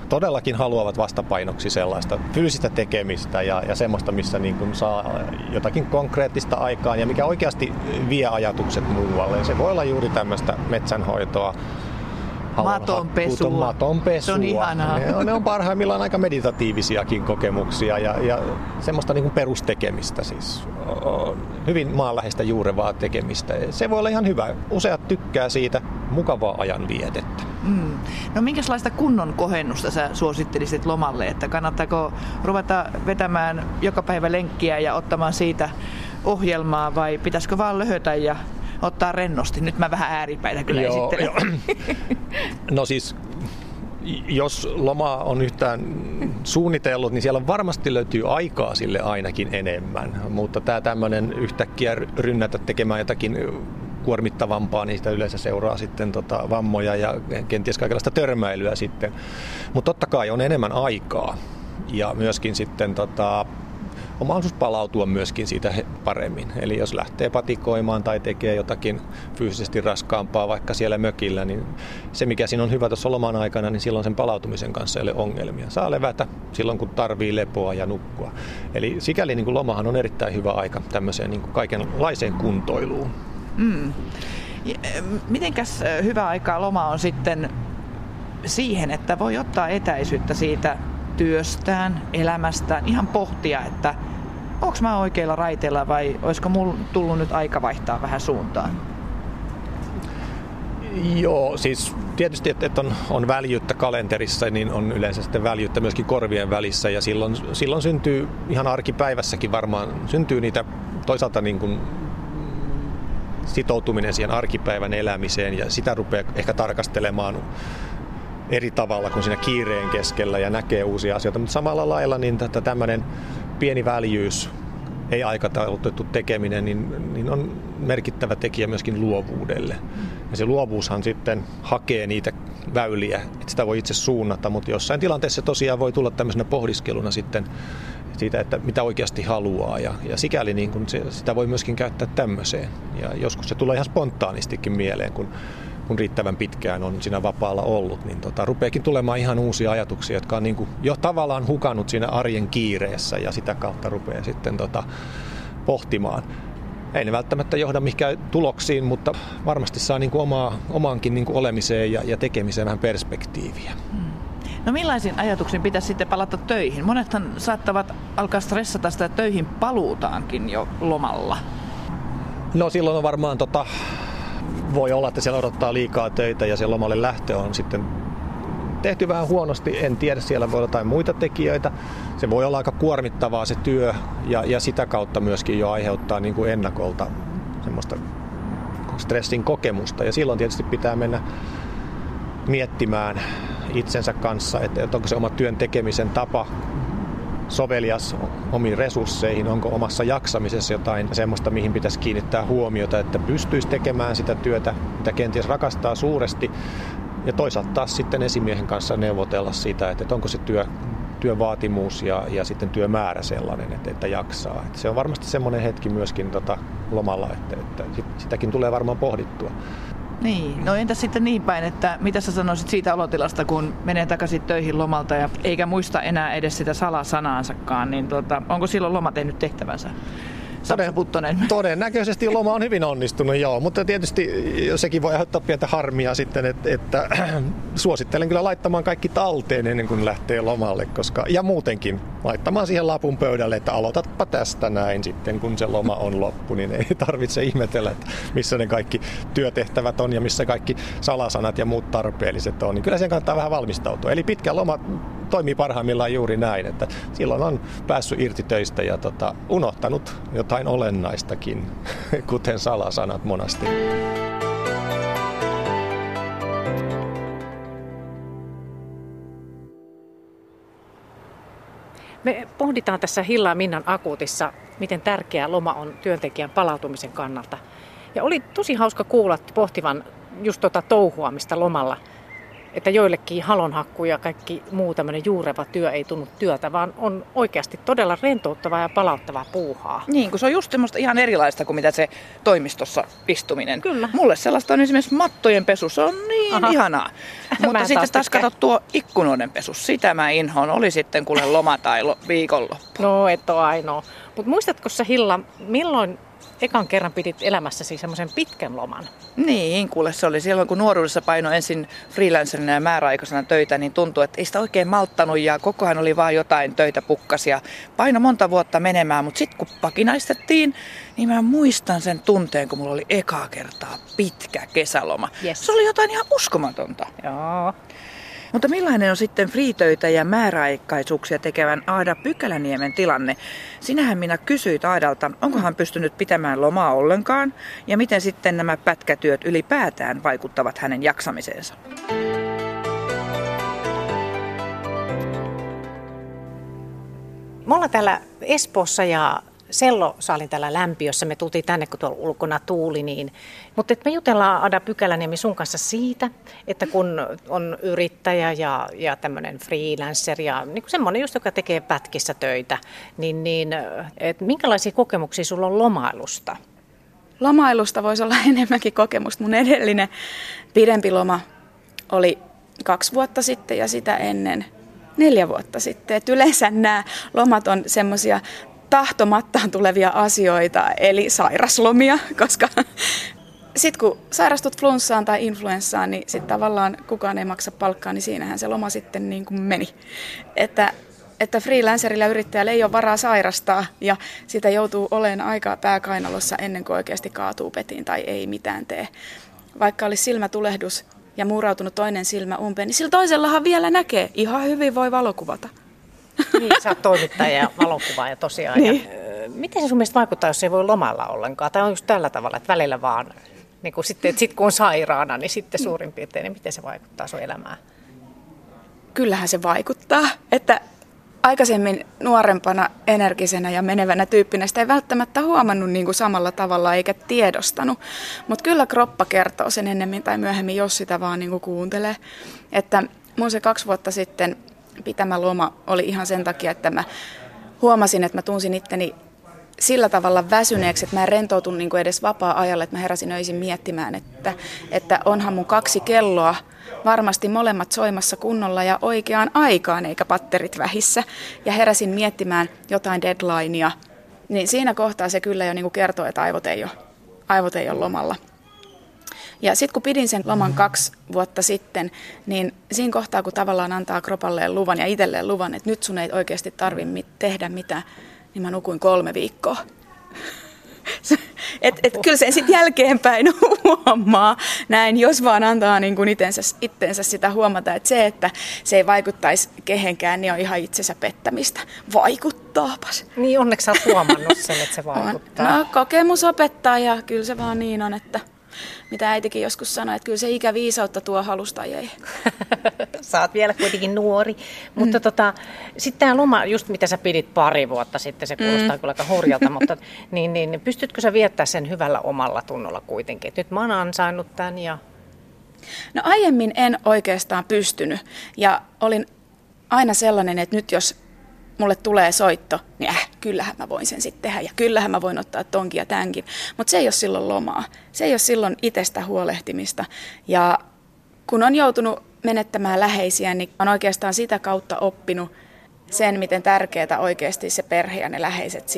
todellakin haluavat vastapainoksi sellaista fyysistä tekemistä ja semmoista, missä niin kuin saa jotakin konkreettista aikaan ja mikä oikeasti vie ajatukset muualle. Ja se voi olla juuri tämmöistä metsänhoitoa, matonpesua. Se on ihanaa. Ne on parhaimmillaan aika meditatiivisiakin kokemuksia ja semmoista niin kuin perustekemistä siis. Hyvin maanläheistä juurevaa tekemistä. Se voi olla ihan hyvä. Useat tykkää siitä, mukavaa ajanvietettä. Mm. No minkälaista kunnon kohennusta sä suosittelisit lomalle? Että kannattaako ruveta vetämään joka päivä lenkkiä ja ottamaan siitä ohjelmaa vai pitäisikö vaan löhötä ja ottaa rennosti? Nyt mä vähän ääripäitä kyllä esittelen. No siis, jos lomaa on yhtään suunnitellut, niin siellä varmasti löytyy aikaa sille ainakin enemmän. Mutta tämä tämmöinen yhtäkkiä rynnätä tekemään jotakin kuormittavampaa, niin sitä yleensä seuraa sitten vammoja ja kenties kaikenlaista törmäilyä sitten. Mutta totta kai on enemmän aikaa ja myöskin sitten on mahdollisuus palautua myöskin siitä paremmin. Eli jos lähtee patikoimaan tai tekee jotakin fyysisesti raskaampaa vaikka siellä mökillä, niin se mikä siinä on hyvä tuossa loman aikana, niin silloin sen palautumisen kanssa ei ole ongelmia. Saa levätä silloin, kun tarvii lepoa ja nukkua. Eli sikäli niin kuin lomahan on erittäin hyvä aika tämmöiseen niin kuin kaikenlaiseen kuntoiluun. Mm. Mitenkäs hyvä aikaa loma on sitten siihen, että voi ottaa etäisyyttä siitä työstään, elämästään, ihan pohtia, että onko mä oikeilla raiteilla vai olisiko mulla tullut nyt aika vaihtaa vähän suuntaan? Joo, siis tietysti, että on väljyyttä kalenterissa, niin on yleensä sitten väljyyttä myöskin korvien välissä ja silloin syntyy ihan arkipäivässäkin varmaan, syntyy niitä toisaalta niin kuin sitoutuminen siihen arkipäivän elämiseen ja sitä rupeaa ehkä tarkastelemaan eri tavalla kuin siinä kiireen keskellä ja näkee uusia asioita, mutta samalla lailla niin tämmöinen pieni väljyys, ei aikataulutettu tekeminen, niin on merkittävä tekijä myöskin luovuudelle. Ja se luovuushan sitten hakee niitä väyliä, että sitä voi itse suunnata, mutta jossain tilanteessa tosiaan voi tulla tämmöisenä pohdiskeluna sitten siitä, että mitä oikeasti haluaa ja sikäli niin kun sitä voi myöskin käyttää tämmöiseen. Ja joskus se tulee ihan spontaanistikin mieleen, kun riittävän pitkään on siinä vapaalla ollut, niin rupeakin tulemaan ihan uusia ajatuksia, jotka on niin kuin jo tavallaan hukannut siinä arjen kiireessä ja sitä kautta rupeaa sitten pohtimaan. Ei ne välttämättä johda mihinkään tuloksiin, mutta varmasti saa niin kuin omaankin niin kuin olemiseen ja tekemiseen vähän perspektiiviä. No millaisiin ajatuksiin pitäisi sitten palata töihin? Monethan saattavat alkaa stressata sitä töihin paluutaankin jo lomalla. No silloin on varmaan voi olla, että siellä odottaa liikaa töitä ja siellä lomalle lähtö on sitten tehty vähän huonosti. En tiedä, siellä voi olla jotain muita tekijöitä. Se voi olla aika kuormittavaa se työ ja sitä kautta myöskin jo aiheuttaa niin kuin ennakolta semmoista stressin kokemusta. Ja silloin tietysti pitää mennä miettimään itsensä kanssa, että onko se oma työn tekemisen tapa sovelias omiin resursseihin, onko omassa jaksamisessa jotain semmoista, mihin pitäisi kiinnittää huomiota, että pystyisi tekemään sitä työtä, mitä kenties rakastaa suuresti, ja toisaalta taas sitten esimiehen kanssa neuvotella sitä, että onko se työvaatimus ja sitten työmäärä sellainen, että jaksaa. Että se on varmasti semmoinen hetki myöskin lomalla, että sitäkin tulee varmaan pohdittua. Niin, no entäs sitten niin päin, että mitä sä sanoisit siitä olotilasta, kun menee takaisin töihin lomalta ja eikä muista enää edes sitä salasanaansakaan, niin onko silloin loma tehnyt tehtävänsä? Sampsa Puttonen. Todennäköisesti loma on hyvin onnistunut, joo, mutta tietysti sekin voi aiheuttaa pientä harmia sitten, että suosittelen kyllä laittamaan kaikki talteen ennen kuin lähtee lomalle, koska, ja muutenkin laittamaan siihen lapun pöydälle, että aloitatpa tästä näin sitten, kun se loma on loppu, niin ei tarvitse ihmetellä, että missä ne kaikki työtehtävät on ja missä kaikki salasanat ja muut tarpeelliset on, niin kyllä sen kannattaa vähän valmistautua. Eli pitkä loma toimii parhaimmillaan juuri näin, että silloin on päässyt irti töistä ja unohtanut jotain olennaistakin, kuten salasanat monasti. Me pohditaan tässä Hillan ja Minnan Akuutissa, miten tärkeä loma on työntekijän palautumisen kannalta. Ja oli tosi hauska kuulla pohtivan just touhuamista lomalla. Että joillekin halonhakku ja kaikki muu tämmöinen juureva työ ei tunnu työltä, vaan on oikeasti todella rentouttavaa ja palauttavaa puuhaa. Niin, kun se on just semmoista ihan erilaista kuin mitä se toimistossa istuminen. Kyllä. Mulle sellaista on esimerkiksi mattojen pesu, se on niin ihanaa. Mutta sitten taas katsot tuo ikkunoiden pesu, sitä mä inhoon, oli sitten kuule loma tai viikonloppu. No, et ole ainoa. Mutta muistatko sä Hilla, milloin ekan kerran pidit elämässäsi semmoisen pitkän loman? Niin, kuule se oli silloin, kun nuoruudessa painoi ensin freelancerina ja määräaikaisena töitä, niin tuntui, että ei sitä oikein malttanut ja kokohan oli vaan jotain töitä pukkas ja paino monta vuotta menemään, mutta sitten kun pakinaistettiin, niin mä muistan sen tunteen, kun mulla oli ekaa kertaa pitkä kesäloma. Yes. Se oli jotain ihan uskomatonta. Joo. Mutta millainen on sitten friitöitä ja määräaikaisuuksia tekevän Aada Pykäläniemen tilanne? Sinähän minä kysyit Aadalta, onko hän pystynyt pitämään lomaa ollenkaan ja miten sitten nämä pätkätyöt ylipäätään vaikuttavat hänen jaksamiseensa? Me ollaan täällä Espoossa ja Sellosaalin täällä lämpiössä. Me tultiin tänne, kun tuolla ulkona tuuli. Niin. Mutta me jutellaan, Aada Pykäläniemi, sun kanssa siitä, että kun on yrittäjä ja tämmöinen freelancer ja niin semmoinen just, joka tekee pätkissä töitä, niin et minkälaisia kokemuksia sulla on lomailusta? Lomailusta voisi olla enemmänkin kokemusta. Mun edellinen pidempi loma oli 2 vuotta sitten ja sitä ennen 4 vuotta sitten. Et yleensä nämä lomat on semmoisia tahtomattaan tulevia asioita, eli sairaslomia, koska Sitten kun sairastut flunssaan tai influenssaan, niin sitten tavallaan kukaan ei maksa palkkaa, niin siinähän se loma sitten niin kuin meni. Että freelancerillä yrittäjällä ei ole varaa sairastaa ja sitä joutuu olemaan aikaa pääkainalossa ennen kuin oikeasti kaatuu petiin tai ei mitään tee. Vaikka olisi silmätulehdus ja muurautunut toinen silmä umpeen, niin sillä toisellahan vielä näkee. Ihan hyvin voi valokuvata. Niin, sä oot toimittaja ja valokuvaaja tosiaan. Niin. Miten se sun mielestä vaikuttaa, jos ei voi lomalla ollenkaan? Tai on just tällä tavalla, että välillä vaan, niin kun, sitten, että sit kun on sairaana, niin sitten suurin piirtein, niin miten se vaikuttaa sun elämään? Kyllähän se vaikuttaa, että aikaisemmin nuorempana, energisenä ja menevänä tyyppinä sitä ei välttämättä huomannut niin kuin samalla tavalla eikä tiedostanut. Mutta kyllä kroppa kertoo sen ennemmin tai myöhemmin, jos sitä vaan niin kuin kuuntelee. Että mun se 2 vuotta sitten pitämä loma oli ihan sen takia, että mä huomasin, että mä tunsin itteni sillä tavalla väsyneeksi, että mä en rentoutunut niin kuin edes vapaa-ajalle, että mä heräsin öisin miettimään, että onhan mun 2 kelloa. Varmasti molemmat soimassa kunnolla ja oikeaan aikaan, eikä patterit vähissä. Ja heräsin miettimään jotain deadlinea. Niin siinä kohtaa se kyllä jo niin kuin kertoo, että aivot ei ole lomalla. Ja sitten kun pidin sen loman 2 vuotta sitten, niin siinä kohtaa kun tavallaan antaa kropalleen luvan ja itselleen luvan, että nyt sun ei oikeasti tarvitse tehdä mitään, niin mä nukuin 3 viikkoa. Et kyllä sen sitten jälkeenpäin huomaa näin, jos vaan antaa niin kuin itsensä sitä huomata, että se ei vaikuttaisi kehenkään, niin on ihan itsensä pettämistä. Vaikuttaapas. Niin onneksi sä oot huomannut sen, että se vaikuttaa. No, kokemus opettaa ja kyllä se vaan niin on, että mitä äitikin joskus sanoi, että kyllä se ikäviisautta tuo halusta ei. Sä oot vielä kuitenkin nuori. Mutta sitten tämä loma, just mitä sä pidit 2 vuotta sitten, se kuulostaa kyllä aika hurjalta, mutta niin, pystytkö sä viettää sen hyvällä omalla tunnolla kuitenkin? Et nyt mä oon ansainnut tämän ja... No aiemmin en oikeastaan pystynyt ja olin aina sellainen, että nyt jos mulle tulee soitto, niin kyllähän mä voin sen sitten tehdä ja kyllähän mä voin ottaa tonkin ja tämänkin. Mutta se ei ole silloin lomaa. Se ei ole silloin itsestä huolehtimista. Ja kun on joutunut menettämään läheisiä, niin on oikeastaan sitä kautta oppinut sen, miten tärkeää oikeasti se perhe ja ne läheiset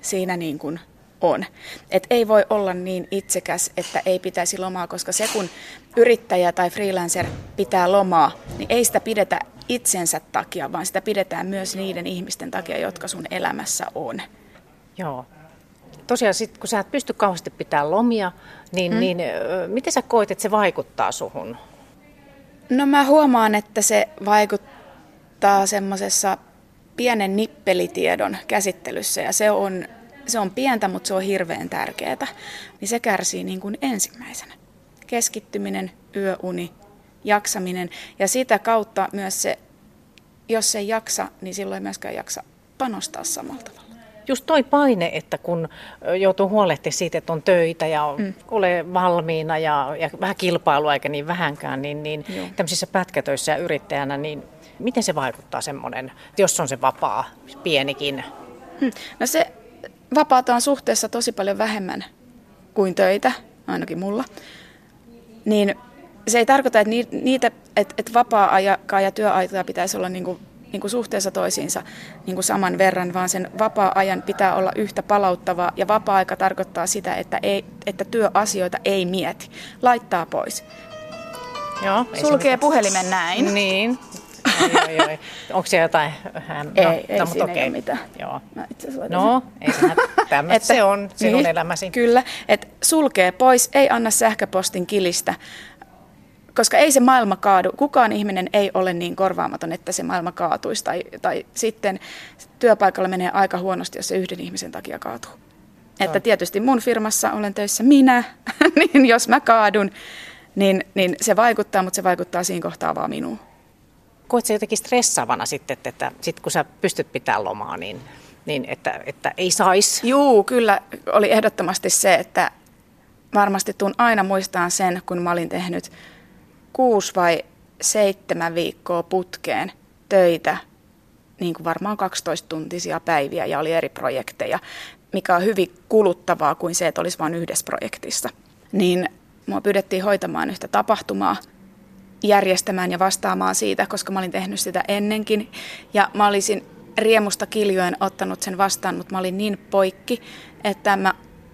siinä niin kuin on. Et ei voi olla niin itsekäs, että ei pitäisi lomaa, koska se kun yrittäjä tai freelancer pitää lomaa, niin ei sitä pidetä itsensä takia, vaan sitä pidetään myös niiden ihmisten takia, jotka sun elämässä on. Joo. Tosiaan sit, kun sä et pysty kauheasti pitämään lomia, niin miten sä koet, että se vaikuttaa suhun? No mä huomaan, että se vaikuttaa semmosessa pienen nippelitiedon käsittelyssä ja se on pientä, mutta se on hirveän tärkeää. Niin se kärsii niin kuin ensimmäisenä. Keskittyminen, yöuni, jaksaminen ja sitä kautta myös se, jos ei jaksa, niin silloin ei myöskään jaksa panostaa samalla tavalla. Just toi paine, että kun joutuu huolehtimaan siitä, että on töitä ja ole valmiina ja vähän kilpailua eikä niin vähänkään, niin tämmöisissä pätkätöissä ja yrittäjänä, niin miten se vaikuttaa semmoinen, jos on se vapaa, pienikin? No se vapaata on suhteessa tosi paljon vähemmän kuin töitä, ainakin mulla, niin... Se ei tarkoita, että vapaa-aikaa ja työaikaa pitäisi olla niin kuin suhteessa toisiinsa niin kuin saman verran, vaan sen vapaa-ajan pitää olla yhtä palauttavaa. Ja vapaa-aika tarkoittaa sitä, että työasioita ei mieti. Laittaa pois. Joo, sulkee puhelimen näin. Niin. Oi. Onko siellä jotain? Ei siinä ei ole mitään. Joo. No, ei tämmöistä se on sinun niin, elämäsi. Kyllä, että sulkee pois, ei anna sähköpostin kilistä. Koska ei se maailma kaadu, kukaan ihminen ei ole niin korvaamaton, että se maailma kaatuisi tai sitten työpaikalla menee aika huonosti, jos se yhden ihmisen takia kaatuu. Että tietysti mun firmassa olen töissä minä, niin jos mä kaadun, niin se vaikuttaa, mutta se vaikuttaa siinä kohtaa vaan minuun. Koetko sä jotenkin stressaavana sitten, että sit kun sä pystyt pitämään lomaa, niin että ei saisi? Juu, kyllä oli ehdottomasti se, että varmasti tuun aina muistamaan sen, kun mä olin tehnyt 6 vai 7 viikkoa putkeen töitä, niin kuin varmaan 12-tuntisia päiviä ja oli eri projekteja, mikä on hyvin kuluttavaa kuin se, että olisi vain yhdessä projektissa. Niin mua pyydettiin hoitamaan yhtä tapahtumaa, järjestämään ja vastaamaan siitä, koska mä olin tehnyt sitä ennenkin ja mä olisin riemusta kiljoen ottanut sen vastaan, mutta mä olin niin poikki, että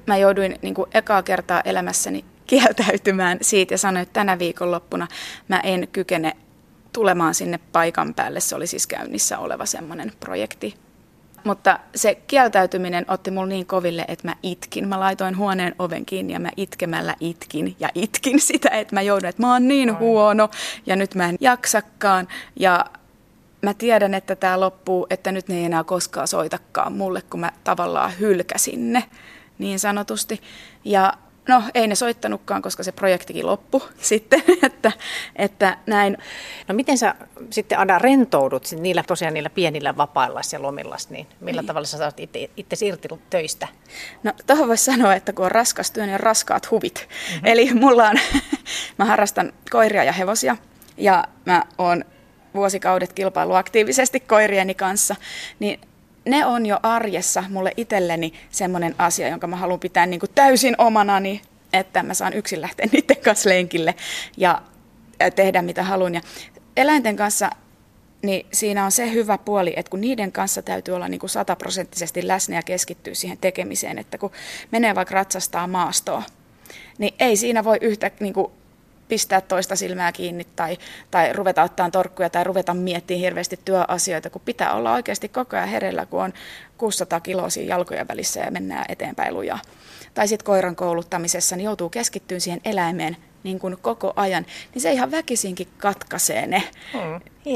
mä jouduin niin kuin ekaa kertaa elämässäni kieltäytymään siitä ja sanoin, että tänä viikonloppuna mä en kykene tulemaan sinne paikan päälle. Se oli siis käynnissä oleva semmoinen projekti. Mutta se kieltäytyminen otti mulle niin koville, että mä itkin. Mä laitoin huoneen oven kiinni ja mä itkemällä itkin ja itkin sitä, että mä joudun, että mä oon niin huono ja nyt mä en jaksakaan. Ja mä tiedän, että tää loppuu, että nyt ne ei enää koskaan soitakaan mulle, kun mä tavallaan hylkäsin ne niin sanotusti. Ja no, ei ne soittanutkaan, koska se projektikin loppui sitten, että näin. No miten sä sitten, Ada, rentoudut niillä, tosiaan niillä pienillä vapaillasi ja lomillasi, niin millä tavalla sä saat itse irti töistä? No tohon voisi sanoa, että kun on raskas työ, niin on raskaat huvit. Mm-hmm. Eli mä harrastan koiria ja hevosia ja mä oon vuosikaudet kilpailu aktiivisesti koirieni kanssa, niin ne on jo arjessa mulle itselleni semmoinen asia, jonka mä haluan pitää niin kuin täysin omanani, että mä saan yksin lähteä niiden kanssa lenkille ja tehdä mitä haluan. Ja eläinten kanssa niin siinä on se hyvä puoli, että kun niiden kanssa täytyy olla niin kuin 100% läsnä ja keskittyä siihen tekemiseen, että kun menee vaikka ratsastaa maastoa, niin ei siinä voi yhtä niin kuin pistää toista silmää kiinni tai ruveta ottaa torkkuja tai ruveta miettimään hirveästi työasioita, kun pitää olla oikeasti koko ajan hereillä, kun on 600 kiloa siinä jalkojen välissä ja mennään eteenpäin lujaa. Tai sitten koiran kouluttamisessa niin joutuu keskittymään siihen eläimeen niin kuin koko ajan, niin se ihan väkisinkin katkaisee ne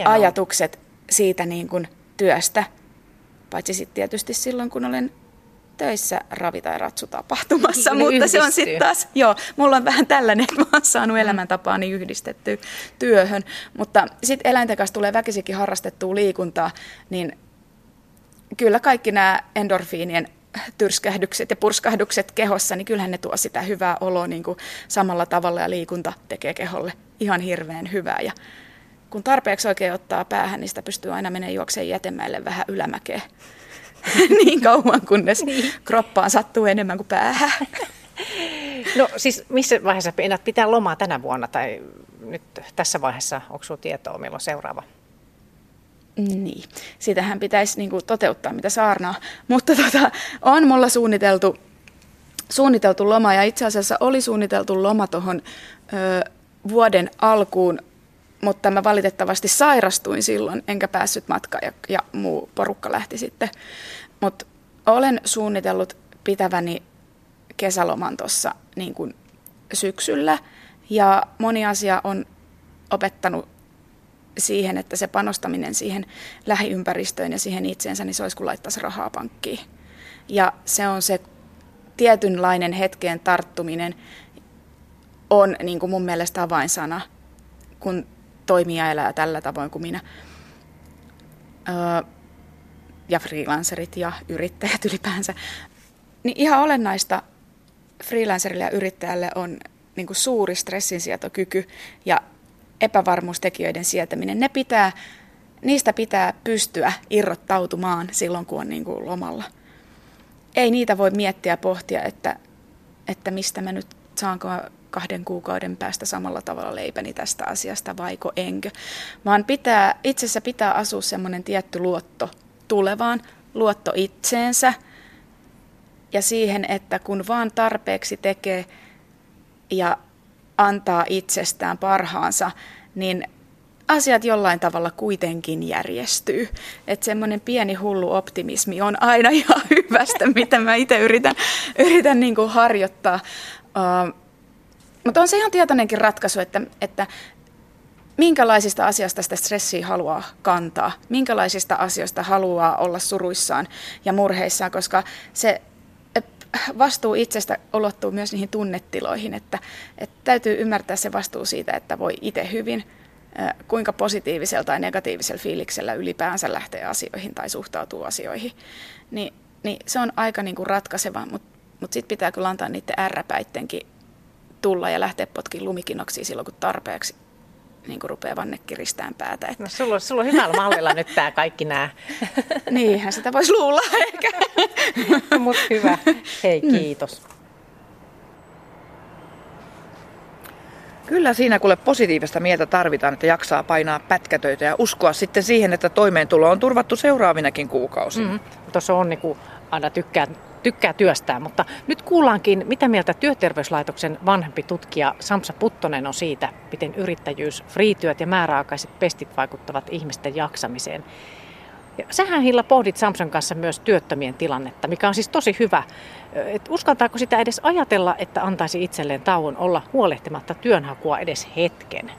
ajatukset siitä niin kuin työstä, paitsi sitten tietysti silloin, kun olen töissä ravi- tai ratsutapahtumassa, mutta yhdistyy. Se on sitten taas, mulla on vähän tällainen, että mä oon saanut elämäntapaani yhdistettyä työhön, mutta sitten eläinten kanssa tulee väkisinkin harrastettua liikuntaa, niin kyllä kaikki nämä endorfiinien tyrskähdykset ja purskahdukset kehossa, niin kyllähän ne tuo sitä hyvää oloa niin kuin samalla tavalla ja liikunta tekee keholle ihan hirveän hyvää ja kun tarpeeksi oikein ottaa päähän, niin sitä pystyy aina menemään juokseen jätemäille vähän ylämäkeen. Niin kauan, kunnes kroppaan sattuu enemmän kuin päähän. No siis missä vaiheessa enää pitää lomaa tänä vuonna tai nyt tässä vaiheessa, onko sinulla tietoa, milloin seuraava? Niin, sitähän pitäisi niin kuin toteuttaa mitä saarnaa, mutta on mulla suunniteltu loma ja itse asiassa oli suunniteltu loma tuohon vuoden alkuun. Mutta mä valitettavasti sairastuin silloin, enkä päässyt matkaan ja muu porukka lähti sitten. Mutta olen suunnitellut pitäväni kesäloman tuossa niin kuin syksyllä ja moni asia on opettanut siihen, että se panostaminen siihen lähiympäristöön ja siihen itseensä, niin se olisi kun laittaisi rahaa pankkiin. Ja se on se tietynlainen hetkeen tarttuminen on niin kuin mun mielestä avainsana, kun toimija elää tällä tavoin kuin minä ja freelancerit ja yrittäjät ylipäänsä, niin ihan olennaista freelancerille ja yrittäjälle on niin kuin suuri stressinsietokyky ja epävarmuustekijöiden sietäminen. Niistä pitää pystyä irrottautumaan silloin, kun on niin kuin lomalla. Ei niitä voi miettiä ja pohtia, että mistä mä nyt saanko 2 kuukauden päästä samalla tavalla leipäni tästä asiasta, vaiko enkö. Vaan itsessä pitää asua semmoinen tietty luotto tulevaan, luotto itseensä ja siihen, että kun vaan tarpeeksi tekee ja antaa itsestään parhaansa, niin asiat jollain tavalla kuitenkin järjestyy. Että semmoinen pieni hullu optimismi on aina ihan hyvästä, mitä mä itse yritän niin kuin harjoittaa. Mutta on se ihan tietoinenkin ratkaisu, että minkälaisista asioista sitä stressiä haluaa kantaa, minkälaisista asioista haluaa olla suruissaan ja murheissaan, koska se vastuu itsestä ulottuu myös niihin tunnetiloihin, että täytyy ymmärtää se vastuu siitä, että voi itse hyvin, kuinka positiivisella tai negatiivisella fiiliksellä ylipäänsä lähtee asioihin tai suhtautuu asioihin, niin se on aika niinku ratkaiseva, mutta sitten pitää kyllä antaa niiden ärräpäittenkin tulla ja lähteä potkiin lumikinoksiin silloin, kun tarpeeksi niin kun rupeaa vanne kiristään päätä. Että. No sulla on hyvällä mallilla nyt tämä kaikki nämä. Niinhän sitä voisi luulla ehkä. Mutta hyvä. Hei, kiitos. Kyllä siinä kuule positiivista mieltä tarvitaan, että jaksaa painaa pätkätöitä ja uskoa sitten siihen, että toimeentulo on turvattu seuraavinakin kuukausina. Mm-hmm. Tuossa on, niin kuin Anna tykkää tykkää työstää, mutta nyt kuullaankin, mitä mieltä Työterveyslaitoksen vanhempi tutkija Sampsa Puttonen on siitä, miten yrittäjyys, friityöt ja määräaikaiset pestit vaikuttavat ihmisten jaksamiseen. Ja sähän, Hilla, pohdit Sampsan kanssa myös työttömien tilannetta, mikä on siis tosi hyvä. Et uskaltaako sitä edes ajatella, että antaisi itselleen tauon olla huolehtimatta työnhakua edes hetken?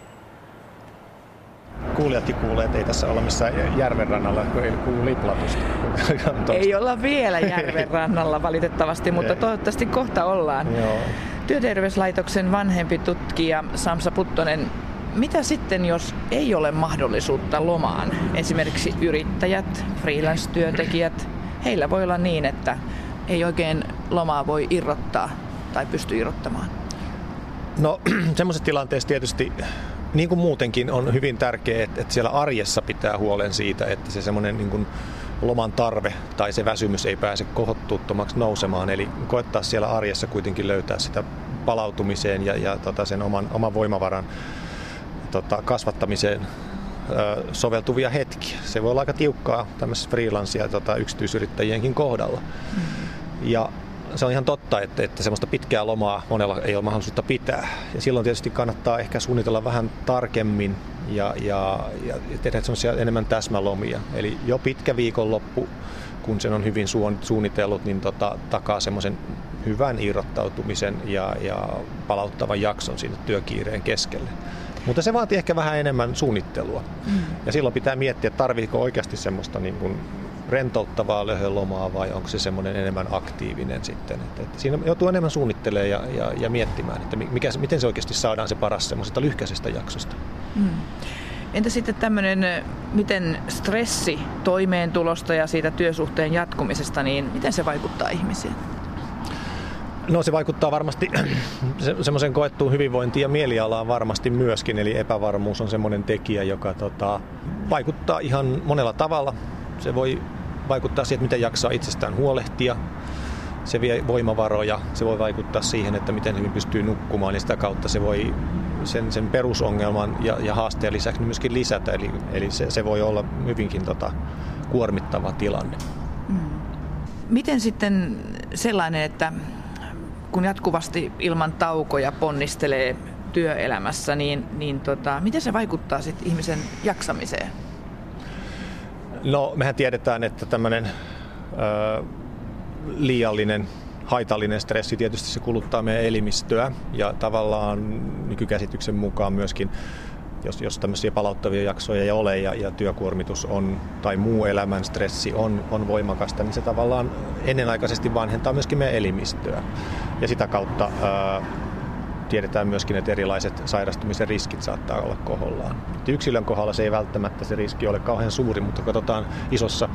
Kuulijatkin kuulee, että ei tässä olla missään järvenrannalla, kun ei kuulu liplatusta. Ei olla vielä järvenrannalla valitettavasti, mutta toivottavasti kohta ollaan. Joo. Työterveyslaitoksen vanhempi tutkija Sampsa Puttonen, mitä sitten, jos ei ole mahdollisuutta lomaan? Esimerkiksi yrittäjät, freelance-työntekijät, heillä voi olla niin, että ei oikein lomaa voi irrottaa tai pysty irrottamaan. No, semmoisessa tilanteessa tietysti, niin kuin muutenkin, on hyvin tärkeää, että siellä arjessa pitää huolen siitä, että se semmoinen niin kuin loman tarve tai se väsymys ei pääse kohottuuttomaksi nousemaan. Eli koettaa siellä arjessa kuitenkin löytää sitä palautumiseen ja sen oman voimavaran kasvattamiseen soveltuvia hetkiä. Se voi olla aika tiukkaa tämmöisessä freelance- ja yksityisyrittäjienkin kohdalla. Ja se on ihan totta, että semmoista pitkää lomaa monella ei ole mahdollisuutta pitää. Ja silloin tietysti kannattaa ehkä suunnitella vähän tarkemmin ja tehdä semmoisia enemmän täsmälomia. Eli jo pitkä viikonloppu, kun sen on hyvin suunnitellut, niin takaa semmoisen hyvän irrottautumisen ja palauttavan jakson sinne työkiireen keskelle. Mutta se vaatii ehkä vähän enemmän suunnittelua. Ja silloin pitää miettiä, että tarvitseeko oikeasti semmoista niin kuin rentouttavaa löhölomaa vai onko se semmoinen enemmän aktiivinen sitten. Että siinä joutuu enemmän suunnittelemaan ja miettimään, että miten se oikeasti saadaan se paras semmoisesta lyhkäisestä jaksosta. Entä sitten tämmöinen, miten stressi toimeentulosta ja siitä työsuhteen jatkumisesta, niin miten se vaikuttaa ihmisiin? No, se vaikuttaa varmasti semmoisen koettuun hyvinvointiin ja mielialaan varmasti myöskin, eli epävarmuus on semmoinen tekijä, joka vaikuttaa ihan monella tavalla. Se voi vaikuttaa siihen, miten jaksaa itsestään huolehtia, se vie voimavaroja, se voi vaikuttaa siihen, että miten hyvin pystyy nukkumaan, ja sitä kautta se voi sen perusongelman ja haasteen lisäksi myöskin lisätä, eli se voi olla hyvinkin kuormittava tilanne. Miten sitten sellainen, että kun jatkuvasti ilman taukoja ponnistelee työelämässä, niin miten se vaikuttaa sitten ihmisen jaksamiseen? No, mehän tiedetään, että tämmöinen liiallinen, haitallinen stressi tietysti se kuluttaa meidän elimistöä ja tavallaan nykykäsityksen mukaan myöskin, jos tämmöisiä palauttavia jaksoja ei ole ja työkuormitus on tai muu elämän stressi on voimakasta, niin se tavallaan ennenaikaisesti vanhentaa myöskin meidän elimistöä. Ja sitä kautta tiedetään myöskin, että erilaiset sairastumisen riskit saattaa olla kohdallaan. Yksilön kohdalla se ei välttämättä se riski ole kauhean suuri, mutta katsotaan isossa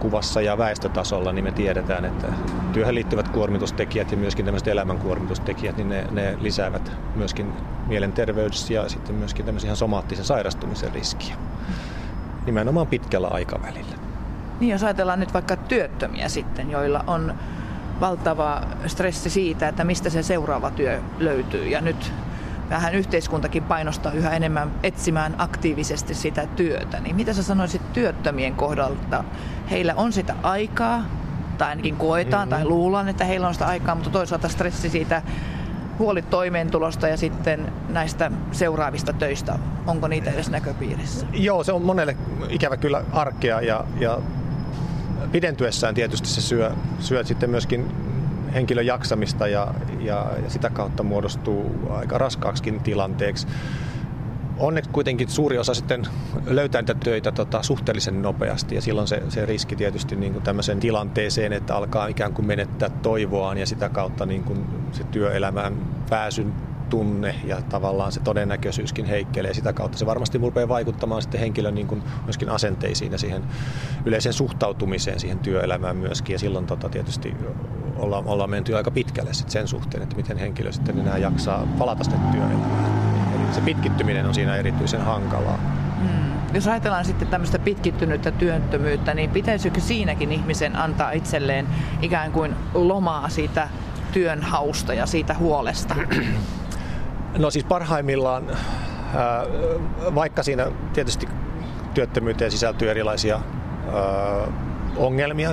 kuvassa ja väestötasolla, niin me tiedetään, että työhön liittyvät kuormitustekijät ja myöskin tämmöiset elämänkuormitustekijät, niin ne lisäävät myöskin mielenterveydessä ja sitten myöskin tämmöisen ihan somaattisen sairastumisen riskiä. Nimenomaan pitkällä aikavälillä. Niin, jos ajatellaan nyt vaikka työttömiä sitten, joilla on valtava stressi siitä, että mistä se seuraava työ löytyy. Ja nyt vähän yhteiskuntakin painostaa yhä enemmän etsimään aktiivisesti sitä työtä. Niin mitä sä sanoisit työttömien kohdalta? Heillä on sitä aikaa, tai ainakin koetaan tai luullaan, että heillä on sitä aikaa, mutta toisaalta stressi siitä huolit toimeentulosta ja sitten näistä seuraavista töistä. Onko niitä edes näköpiirissä? Joo, se on monelle ikävä kyllä arkea ja pidentyessään tietysti se syö sitten myöskin henkilön jaksamista ja sitä kautta muodostuu aika raskaaksikin tilanteeksi. Onneksi kuitenkin suuri osa sitten löytää niitä töitä suhteellisen nopeasti ja silloin se riski tietysti niin kuin tämmöiseen tilanteeseen, että alkaa ikään kuin menettää toivoaan ja sitä kautta niin kuin se työelämään pääsyn tunne ja tavallaan se todennäköisyyskin heikkelee. Sitä kautta se varmasti rupeaa vaikuttamaan sitten henkilön niin kuin myöskin asenteisiin ja siihen yleiseen suhtautumiseen siihen työelämään myöskin. Ja silloin tietysti ollaan menty aika pitkälle sitten sen suhteen, että miten henkilö sitten enää jaksaa palata sitten työelämään. Eli se pitkittyminen on siinä erityisen hankalaa. Jos ajatellaan sitten tämmöistä pitkittynyttä työttömyyttä, niin pitäisikö siinäkin ihmisen antaa itselleen ikään kuin lomaa siitä työnhausta ja siitä huolesta? No siis parhaimmillaan, vaikka siinä tietysti työttömyyteen sisältyy erilaisia ongelmia,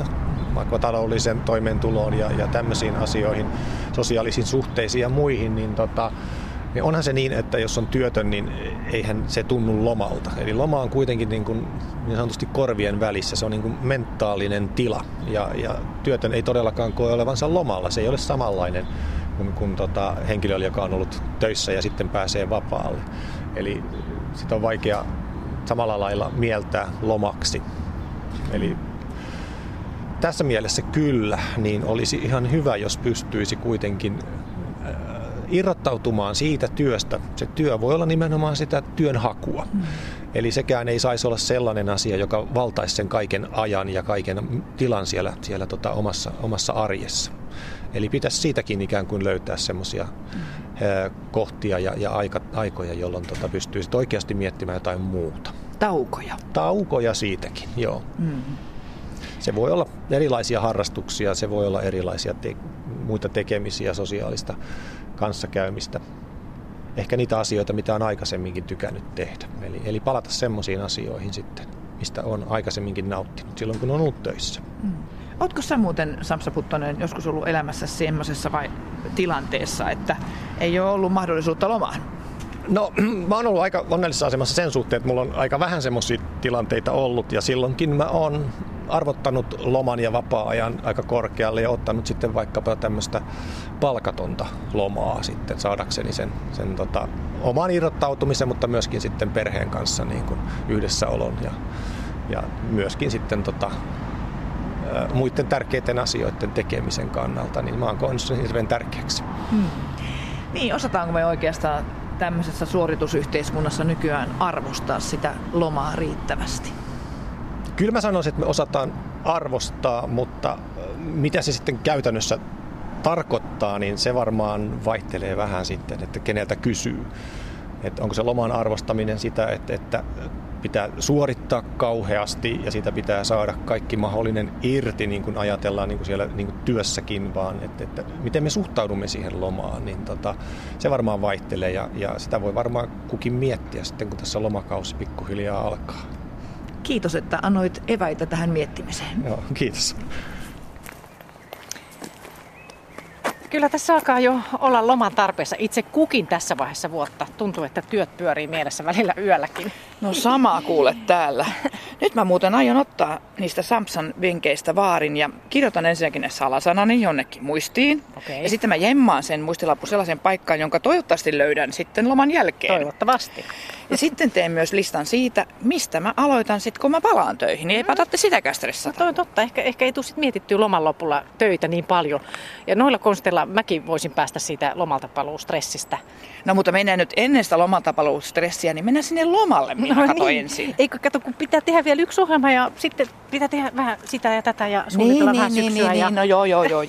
vaikka taloudellisen toimeentuloon ja tämmöisiin asioihin, sosiaalisiin suhteisiin ja muihin, niin niin onhan se niin, että jos on työtön, niin eihän se tunnu lomalta. Eli loma on kuitenkin niin sanotusti korvien välissä. Se on niin kuin mentaalinen tila. Ja työtön ei todellakaan koe olevansa lomalla. Se ei ole samanlainen kuin henkilöllä, joka on ollut töissä ja sitten pääsee vapaalle. Eli sitä on vaikea samalla lailla mieltää lomaksi. Eli tässä mielessä kyllä, niin olisi ihan hyvä, jos pystyisi kuitenkin irrottautumaan siitä työstä. Se työ voi olla nimenomaan sitä työnhakua. Eli sekään ei saisi olla sellainen asia, joka valtaisi sen kaiken ajan ja kaiken tilan siellä omassa arjessa. Eli pitäisi siitäkin ikään kuin löytää semmoisia kohtia ja aikoja, jolloin pystyy oikeasti miettimään jotain muuta. Taukoja. Taukoja siitäkin, joo. Mm. Se voi olla erilaisia harrastuksia, se voi olla erilaisia muita tekemisiä, sosiaalista kanssakäymistä. Ehkä niitä asioita, mitä on aikaisemminkin tykännyt tehdä. Eli palata semmoisiin asioihin sitten, mistä on aikaisemminkin nauttinut silloin, kun on ollut töissä. Mm. Ootko sä muuten, Sampsa Puttonen, joskus ollut elämässä semmoisessa tilanteessa, että ei ole ollut mahdollisuutta lomaan? No, mä oon ollut aika onnellisessa asemassa sen suhteen, että mulla on aika vähän semmoisia tilanteita ollut ja silloinkin mä oon arvottanut loman ja vapaa-ajan aika korkealle ja ottanut sitten vaikkapa tämmöistä palkatonta lomaa sitten saadakseni sen oman irrottautumisen, mutta myöskin sitten perheen kanssa niin kuin yhdessäolon ja myöskin sitten muiden tärkeiden asioiden tekemisen kannalta, niin mä oon kohdannut sen hirveän tärkeäksi. Hmm. Niin, osataanko me oikeastaan tämmöisessä suoritusyhteiskunnassa nykyään arvostaa sitä lomaa riittävästi? Kyllä mä sanoisin, että me osataan arvostaa, mutta mitä se sitten käytännössä tarkoittaa, niin se varmaan vaihtelee vähän sitten, että keneltä kysyy. Että onko se loman arvostaminen sitä, että pitää suorittaa kauheasti ja siitä pitää saada kaikki mahdollinen irti, niin kuin ajatellaan niin kuin siellä niin kuin työssäkin, vaan että miten me suhtaudumme siihen lomaan, niin se varmaan vaihtelee ja sitä voi varmaan kukin miettiä sitten, kun tässä lomakausi pikkuhiljaa alkaa. Kiitos, että annoit eväitä tähän miettimiseen. Joo, kiitos. Kyllä tässä alkaa jo olla loman tarpeessa. Itse kukin tässä vaiheessa vuotta. Tuntuu, että työt pyörii mielessä välillä yölläkin. No samaa kuule täällä. Nyt mä muuten aion ottaa niistä Sampsan vinkkeistä vaarin ja kirjoitan ensinnäkin ne salasanani jonnekin muistiin. Okay. Ja sitten mä jemmaan sen muistilapun sellaisen paikkaan, jonka toivottavasti löydän sitten loman jälkeen. Toivottavasti. Ja sitten teen myös listan siitä, mistä mä aloitan sitten, kun mä palaan töihin. Niin eipä otatte sitäkään stressata. No toi on totta. Ehkä ei tule sitten mietittyä loman lopulla töitä niin paljon. Ja noilla konsteilla mäkin voisin päästä siitä lomaltapaluustressistä. No mutta mennään nyt ennen sitä lomaltapaluustressiä, niin mennään sinne lomalle, minä katsoin ensin. Eikö kato, kun pitää tehdä vielä yksi ohjelma ja sitten pitää tehdä vähän sitä ja tätä ja suunnitella vähän syksyä. Niin, no joo.